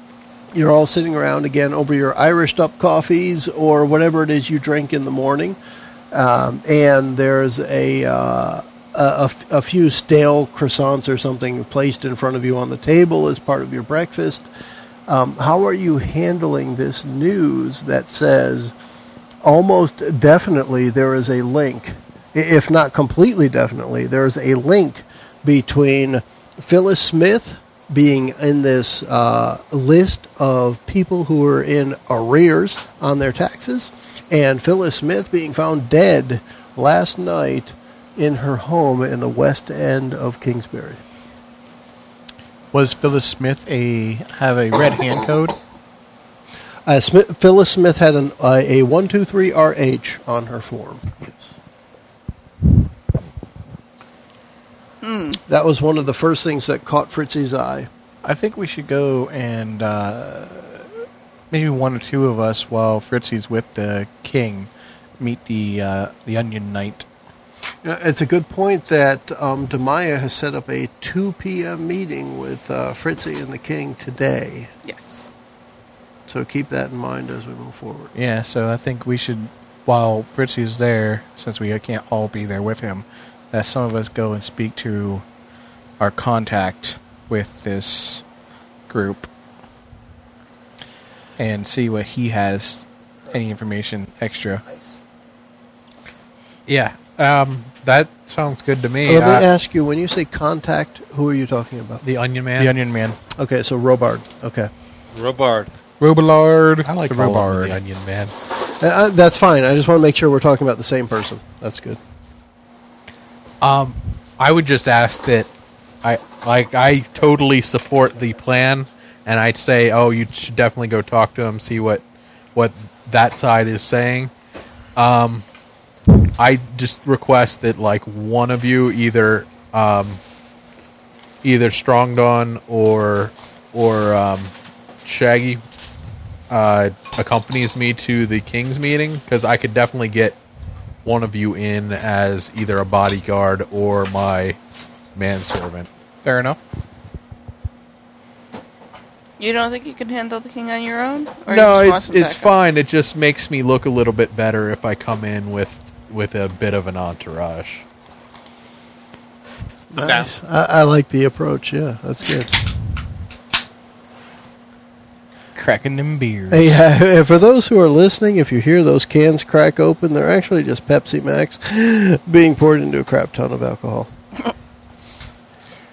You're all sitting around again over your Irish up coffees or whatever it is you drink in the morning, um, and there's a, uh, a a few stale croissants or something placed in front of you on the table as part of your breakfast. Um, how are you handling this news that says almost definitely there is a link, if not completely definitely, there is a link between Phyllis Smith being in this uh, list of people who are in arrears on their taxes and Phyllis Smith being found dead last night in her home in the West End of Kingsbury? Was Phyllis Smith a have a red hand code? Uh, Smith, Phyllis Smith had an uh, a one two three R H on her form. Yes. Mm. That was one of the first things that caught Fritzy's eye. I think we should go and uh, maybe one or two of us, while Fritzy's with the king, meet the uh, the Onion Knight. It's a good point that um, Demaya has set up a two p.m. meeting with uh, Fritzy and the king today. Yes. So keep that in mind as we move forward. Yeah, so I think we should, while Fritzy's there, since we can't all be there with him, that some of us go and speak to our contact with this group and see what he has, any information extra. Yeah. Um, that sounds good to me. Let uh, me ask you, when you say contact, who are you talking about? The Onion Man. The Onion Man. Okay, so Robard. Okay. Robard. Robillard. I like the Robard. The Onion Man. Uh, that's fine. I just want to make sure we're talking about the same person. That's good. Um, I would just ask that I like I totally support the plan, and I'd say, oh, you should definitely go talk to him, see what what that side is saying. Um. I just request that, like, one of you, either, um, either Strong Don or or um, Shaggy, uh, accompanies me to the King's meeting, because I could definitely get one of you in as either a bodyguard or my manservant. Fair enough. You don't think you can handle the king on your own? Or no, you just it's it's fine. Up? It just makes me look a little bit better if I come in with. With a bit of an entourage. Nice. I, I like the approach. Yeah, that's good. Cracking them beers. Hey, uh, for those who are listening, if you hear those cans crack open, they're actually just Pepsi Max being poured into a crap ton of alcohol.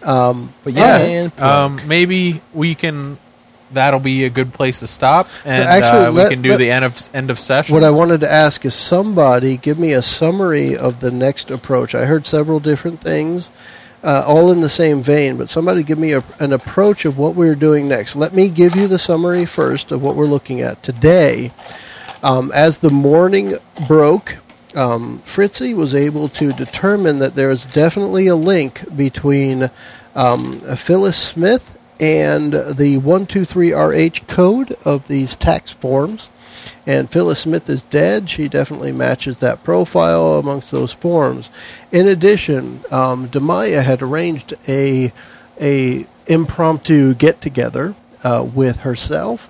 um, but yeah, um, maybe we can. That'll be a good place to stop, and Actually, uh, we let, can do let, the end of, end of session. What I wanted to ask is somebody give me a summary of the next approach. I heard several different things, uh, all in the same vein, but somebody give me a, an approach of what we're doing next. Let me give you the summary first of what we're looking at today. Um, as the morning broke, um, Fritzy was able to determine that there is definitely a link between um, Phyllis Smith and the one two three R H code of these tax forms. And Phyllis Smith is dead. She definitely matches that profile amongst those forms. In addition, um, Demaya had arranged a, a impromptu get-together uh, with herself,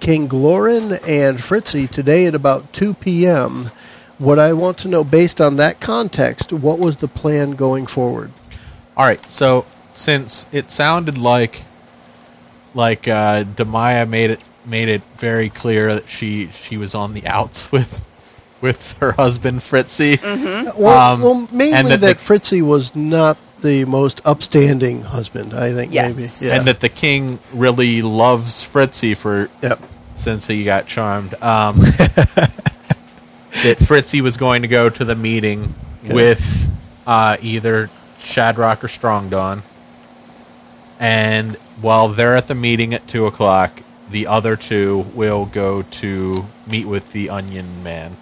King Glorin, and Fritzy today at about two p.m. What I want to know, based on that context, what was the plan going forward? All right, so since it sounded like Like uh, Demaya made it made it very clear that she, she was on the outs with with her husband Fritzy. Mm-hmm. Well, um, well, mainly and that, that the, Fritzy was not the most upstanding husband. I think yes. maybe, yeah. And that the king really loves Fritzy for yep. since he got charmed. Um, that Fritzy was going to go to the meeting okay. with uh, either Shadrach or Strong Don. And while they're at the meeting at two o'clock, the other two will go to meet with the Onion Man.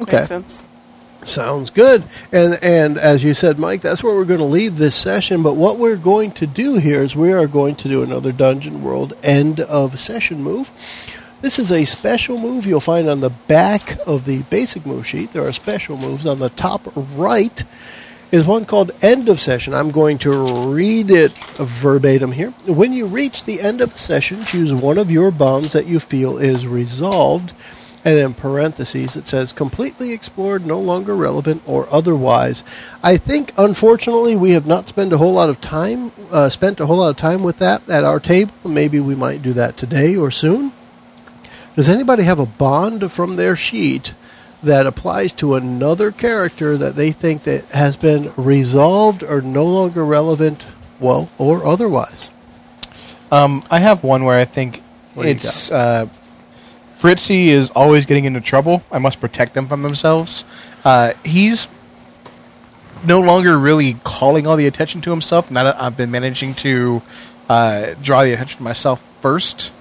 Okay. Makes sense. Sounds good. And and as you said, Mike, that's where we're going to leave this session. But what we're going to do here is we are going to do another Dungeon World end of session move. This is a special move you'll find on the back of the basic move sheet. There are special moves. On the top right is one called End of Session. I'm going to read it verbatim here. When you reach the end of the session, choose one of your bonds that you feel is resolved. And in parentheses, it says, completely explored, no longer relevant, or otherwise. I think, unfortunately, we have not spent a whole lot of time, uh, spent a whole lot of time with that at our table. Maybe we might do that today or soon. Does anybody have a bond from their sheet that applies to another character that they think that has been resolved or no longer relevant, well, or otherwise? Um, I have one where I think what it's... Fritzy is always getting into trouble. I must protect them from themselves. Uh, he's no longer really calling all the attention to himself. Now that I've been managing to uh, draw the attention to myself first.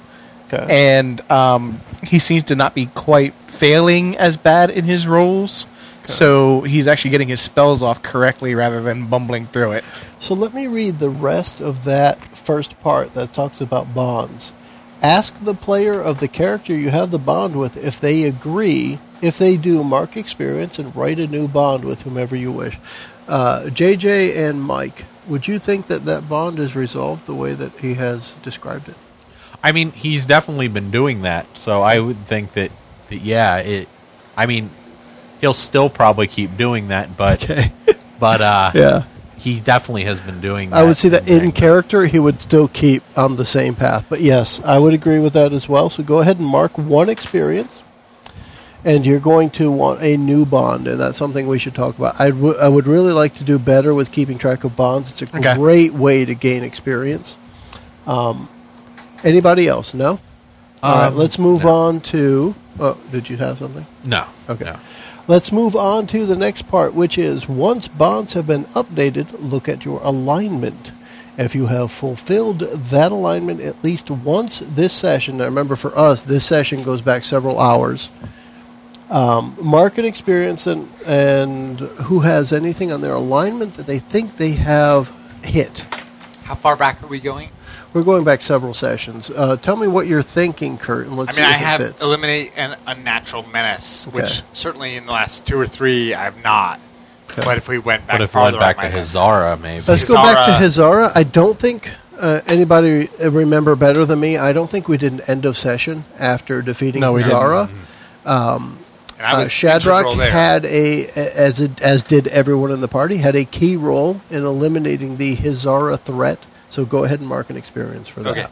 Okay. And um, he seems to not be quite failing as bad in his roles. Okay. So he's actually getting his spells off correctly rather than bumbling through it. So let me read the rest of that first part that talks about bonds. Ask the player of the character you have the bond with if they agree. If they do, mark experience and write a new bond with whomever you wish. Uh, J J and Mike, would you think that that bond is resolved the way that he has described it? I mean, he's definitely been doing that, so I would think that, that yeah, it. I mean, he'll still probably keep doing that, but, okay. but uh, yeah. He definitely has been doing that. I would say that in character, he would still keep on the same path. But yes, I would agree with that as well. So go ahead and mark one experience, and you're going to want a new bond, and that's something we should talk about. I, w- I would really like to do better with keeping track of bonds. It's a okay. great way to gain experience. Um, anybody else? No? Um, All right, let's move no. on to... Oh, did you have something? No. Okay. No. Let's move on to the next part, which is once bonds have been updated, look at your alignment. If you have fulfilled that alignment at least once this session, now remember for us, this session goes back several hours, um, mark an experience and, and who has anything on their alignment that they think they have hit. How far back are we going? We're going back several sessions. Uh, tell me what you're thinking, Kurt, and let's I mean, see if I have it fits. Eliminate an unnatural menace, okay. which certainly in the last two or three I've not. Okay. But if we went back, but if farther, we went back to Hazara, maybe. Let's Hazara. go back to Hazara. I don't think uh, anybody remember better than me. I don't think we did an end of session after defeating no, Hazara. Um, uh, Shadrach had a as it, as did everyone in the party had a key role in eliminating the Hazara threat. So go ahead and mark an experience for that. Okay.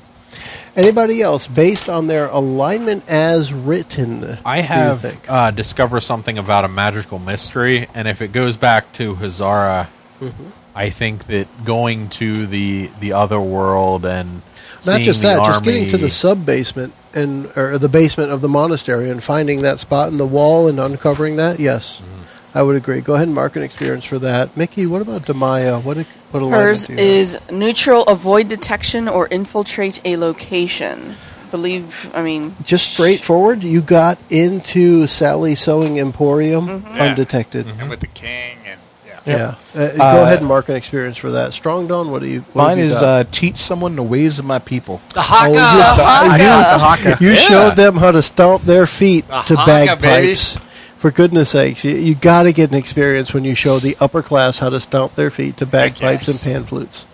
Anybody else, based on their alignment as written? I have uh, discover something about a magical mystery, and if it goes back to Hazara, mm-hmm. I think that going to the the other world and not just that, army, just getting to the sub basement and or the basement of the monastery and finding that spot in the wall and uncovering that. Yes. Mm-hmm. I would agree. Go ahead and mark an experience for that. Mickey, what about Demaya? What, what Hers is have? Neutral, avoid detection, or infiltrate a location. Believe, I mean... Just straightforward, you got into Sally Sewing Emporium mm-hmm. yeah. undetected. Mm-hmm. And with the king, and... Yeah. yeah. yeah. Uh, uh, go ahead and mark an experience for that. Strong Don, what do you... What mine you is uh, teach someone the ways of my people. The haka! Oh, the haka! You, you yeah. showed them how to stomp their feet the to haka, bagpipes. Baby. For goodness sakes, you, you got to get an experience when you show the upper class how to stomp their feet to bagpipes and pan flutes.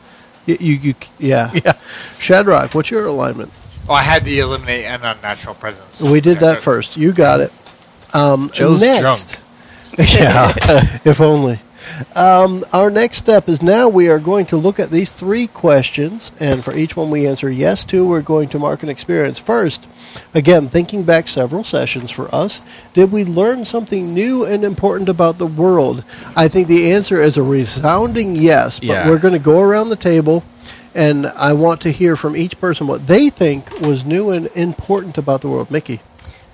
You, you, you, yeah. yeah. Shadrach, what's your alignment? Oh, I had to eliminate an unnatural presence. We did that first. You got it. Um, Joe's next, drunk. Yeah, if only. Um, our next step is now we are going to look at these three questions, and for each one we answer yes to, we're going to mark an experience. First, again, thinking back several sessions for us, did we learn something new and important about the world? I think the answer is a resounding yes, but yeah. we're going to go around the table, and I want to hear from each person what they think was new and important about the world. Mickey.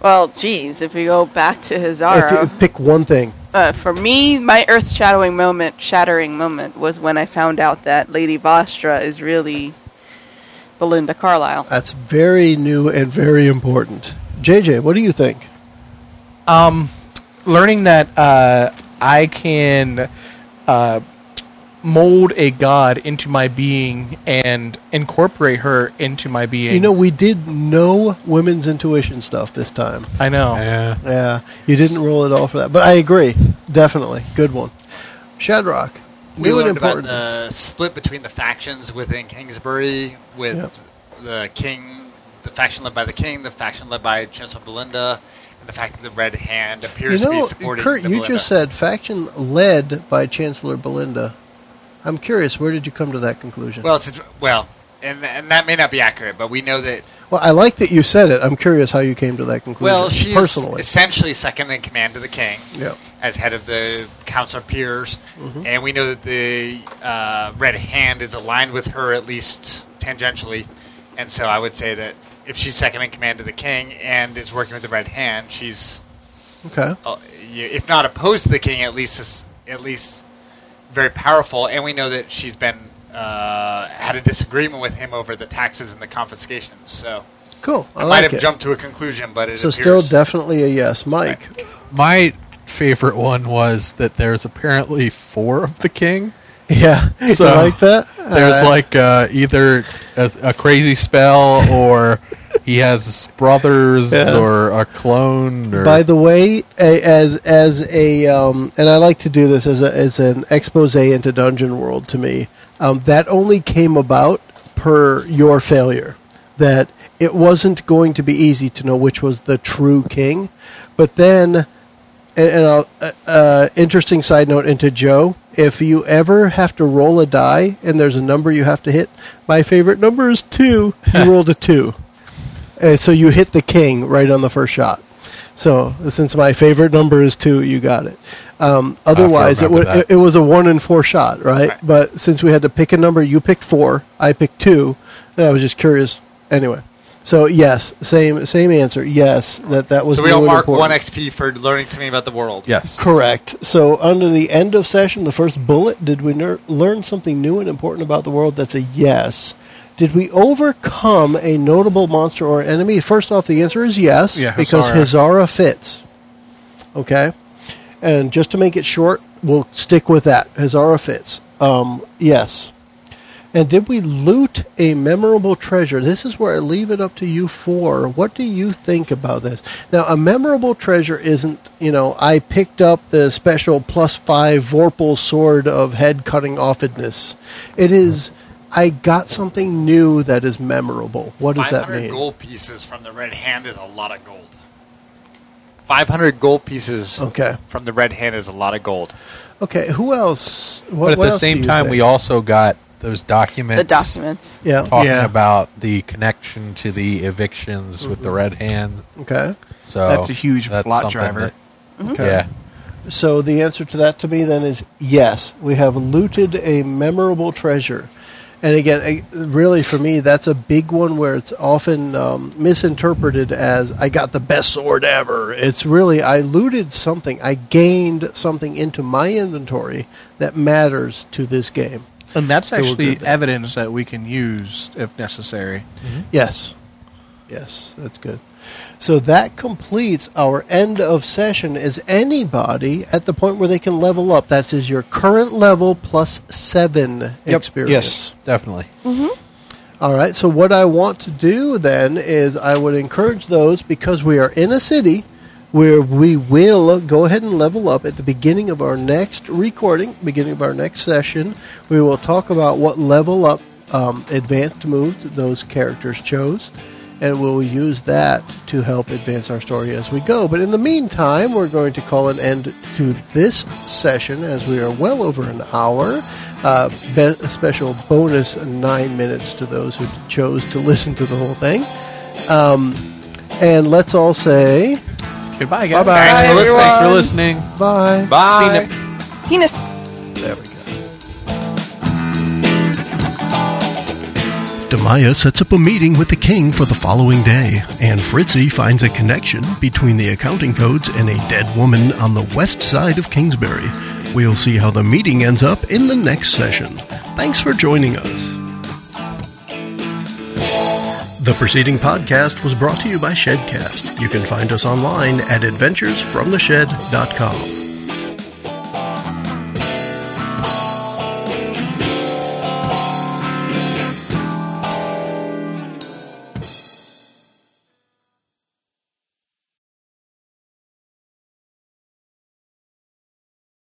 Well, geez, if we go back to Hazara... Pick one thing. Uh, for me, my earth-shattering moment, shattering moment was when I found out that Lady Vastra is really Belinda Carlyle. That's very new and very important. J J, what do you think? Um, learning that uh, I can uh, mold a god into my being and incorporate her into my being. You know, we did no women's intuition stuff this time. I know. Yeah. Yeah. You didn't roll it all for that. But I agree. Definitely. Good one. Shadrach. We new learned about the split between the factions within Kingsbury with yep. the king, the faction led by the king, the faction led by Chancellor Belinda, and the fact that the Red Hand appears you know, to be supporting Kurt, the you Belinda. Just said faction led by Chancellor Belinda. I'm curious, where did you come to that conclusion? Well, it's a, well, and and that may not be accurate, but we know that... Well, I like that you said it. I'm curious how you came to that conclusion. Well, she's personally. essentially second in command to the king yep. as head of the Council of Peers, mm-hmm. and we know that the uh, Red Hand is aligned with her, at least tangentially, and so I would say that if she's second in command to the king and is working with the Red Hand, she's... Okay. Uh, if not opposed to the king, at least... At least very powerful, and we know that she's been uh, had a disagreement with him over the taxes and the confiscations. So cool. I, I like might have it. jumped to a conclusion, but it so appears. Still definitely a yes, Mike. Right. My favorite one was that there's apparently four of the king. Yeah, so you like that. There's right. like uh, either a, a crazy spell or. He has brothers yeah. or a clone. Or By the way, a, as as a um, and I like to do this as a, as an expose into Dungeon World. To me, um, that only came about per your failure. That it wasn't going to be easy to know which was the true king. But then, and, and I'll, uh, uh, interesting side note into Joe. If you ever have to roll a die and there's a number you have to hit, my favorite number is two. You rolled a two. Uh, so you hit the king right on the first shot. So since my favorite number is two, you got it. Um, otherwise, it, w- it, it was a one in four shot, right? right? But since we had to pick a number, you picked four, I picked two, and I was just curious. Anyway, so yes, same same answer. Yes, that that was. So we all mark important. one X P for learning something about the world. Yes, correct. So under the end of session, the first bullet, did we ner- learn something new and important about the world? That's a yes. Did we overcome a notable monster or enemy? First off, the answer is yes, yeah, because Hazara fits. Okay? And just to make it short, we'll stick with that. Hazara fits. Um, yes. And did we loot a memorable treasure? This is where I leave it up to you four. What do you think about this? Now, a memorable treasure isn't, you know, I picked up the special plus five Vorpal sword of head cutting offedness. It is... I got something new that is memorable. What does that mean? five hundred gold pieces from the Red Hand is a lot of gold. five hundred gold pieces okay. from the Red Hand is a lot of gold. Okay, who else? What, but at what the same time, think? we also got those documents. The documents. Yeah. Talking yeah. about the connection to the evictions mm-hmm. with the Red Hand. Okay. So that's a huge that's plot driver. That, mm-hmm. okay. Yeah. So the answer to that to me then is yes. We have looted a memorable treasure. And again, really for me, that's a big one where it's often um, misinterpreted as I got the best sword ever. It's really I looted something. I gained something into my inventory that matters to this game. And that's so actually that. evidence that we can use if necessary. Mm-hmm. Yes. Yes, that's good. So that completes our end of session. Is anybody at the point where they can level up? That is your current level plus seven yep. experience. Yes, definitely. Mm-hmm. All right, so what I want to do then is I would encourage those, because we are in a city where we will go ahead and level up at the beginning of our next recording, beginning of our next session. We will talk about what level up um, advanced move those characters chose. And we'll use that to help advance our story as we go. But in the meantime, we're going to call an end to this session as we are well over an hour. Uh, be- special bonus nine minutes to those who chose to listen to the whole thing. Um, and let's all say... Goodbye, guys. Bye-bye. Thanks for listening. Thanks for listening. Bye. Bye. Penis. Penis. There we go. Demaya sets up a meeting with the king for the following day, and Fritzy finds a connection between the accounting codes and a dead woman on the west side of Kingsbury. We'll see how the meeting ends up in the next session. Thanks for joining us. The preceding podcast was brought to you by Shedcast. You can find us online at adventures from the shed dot com.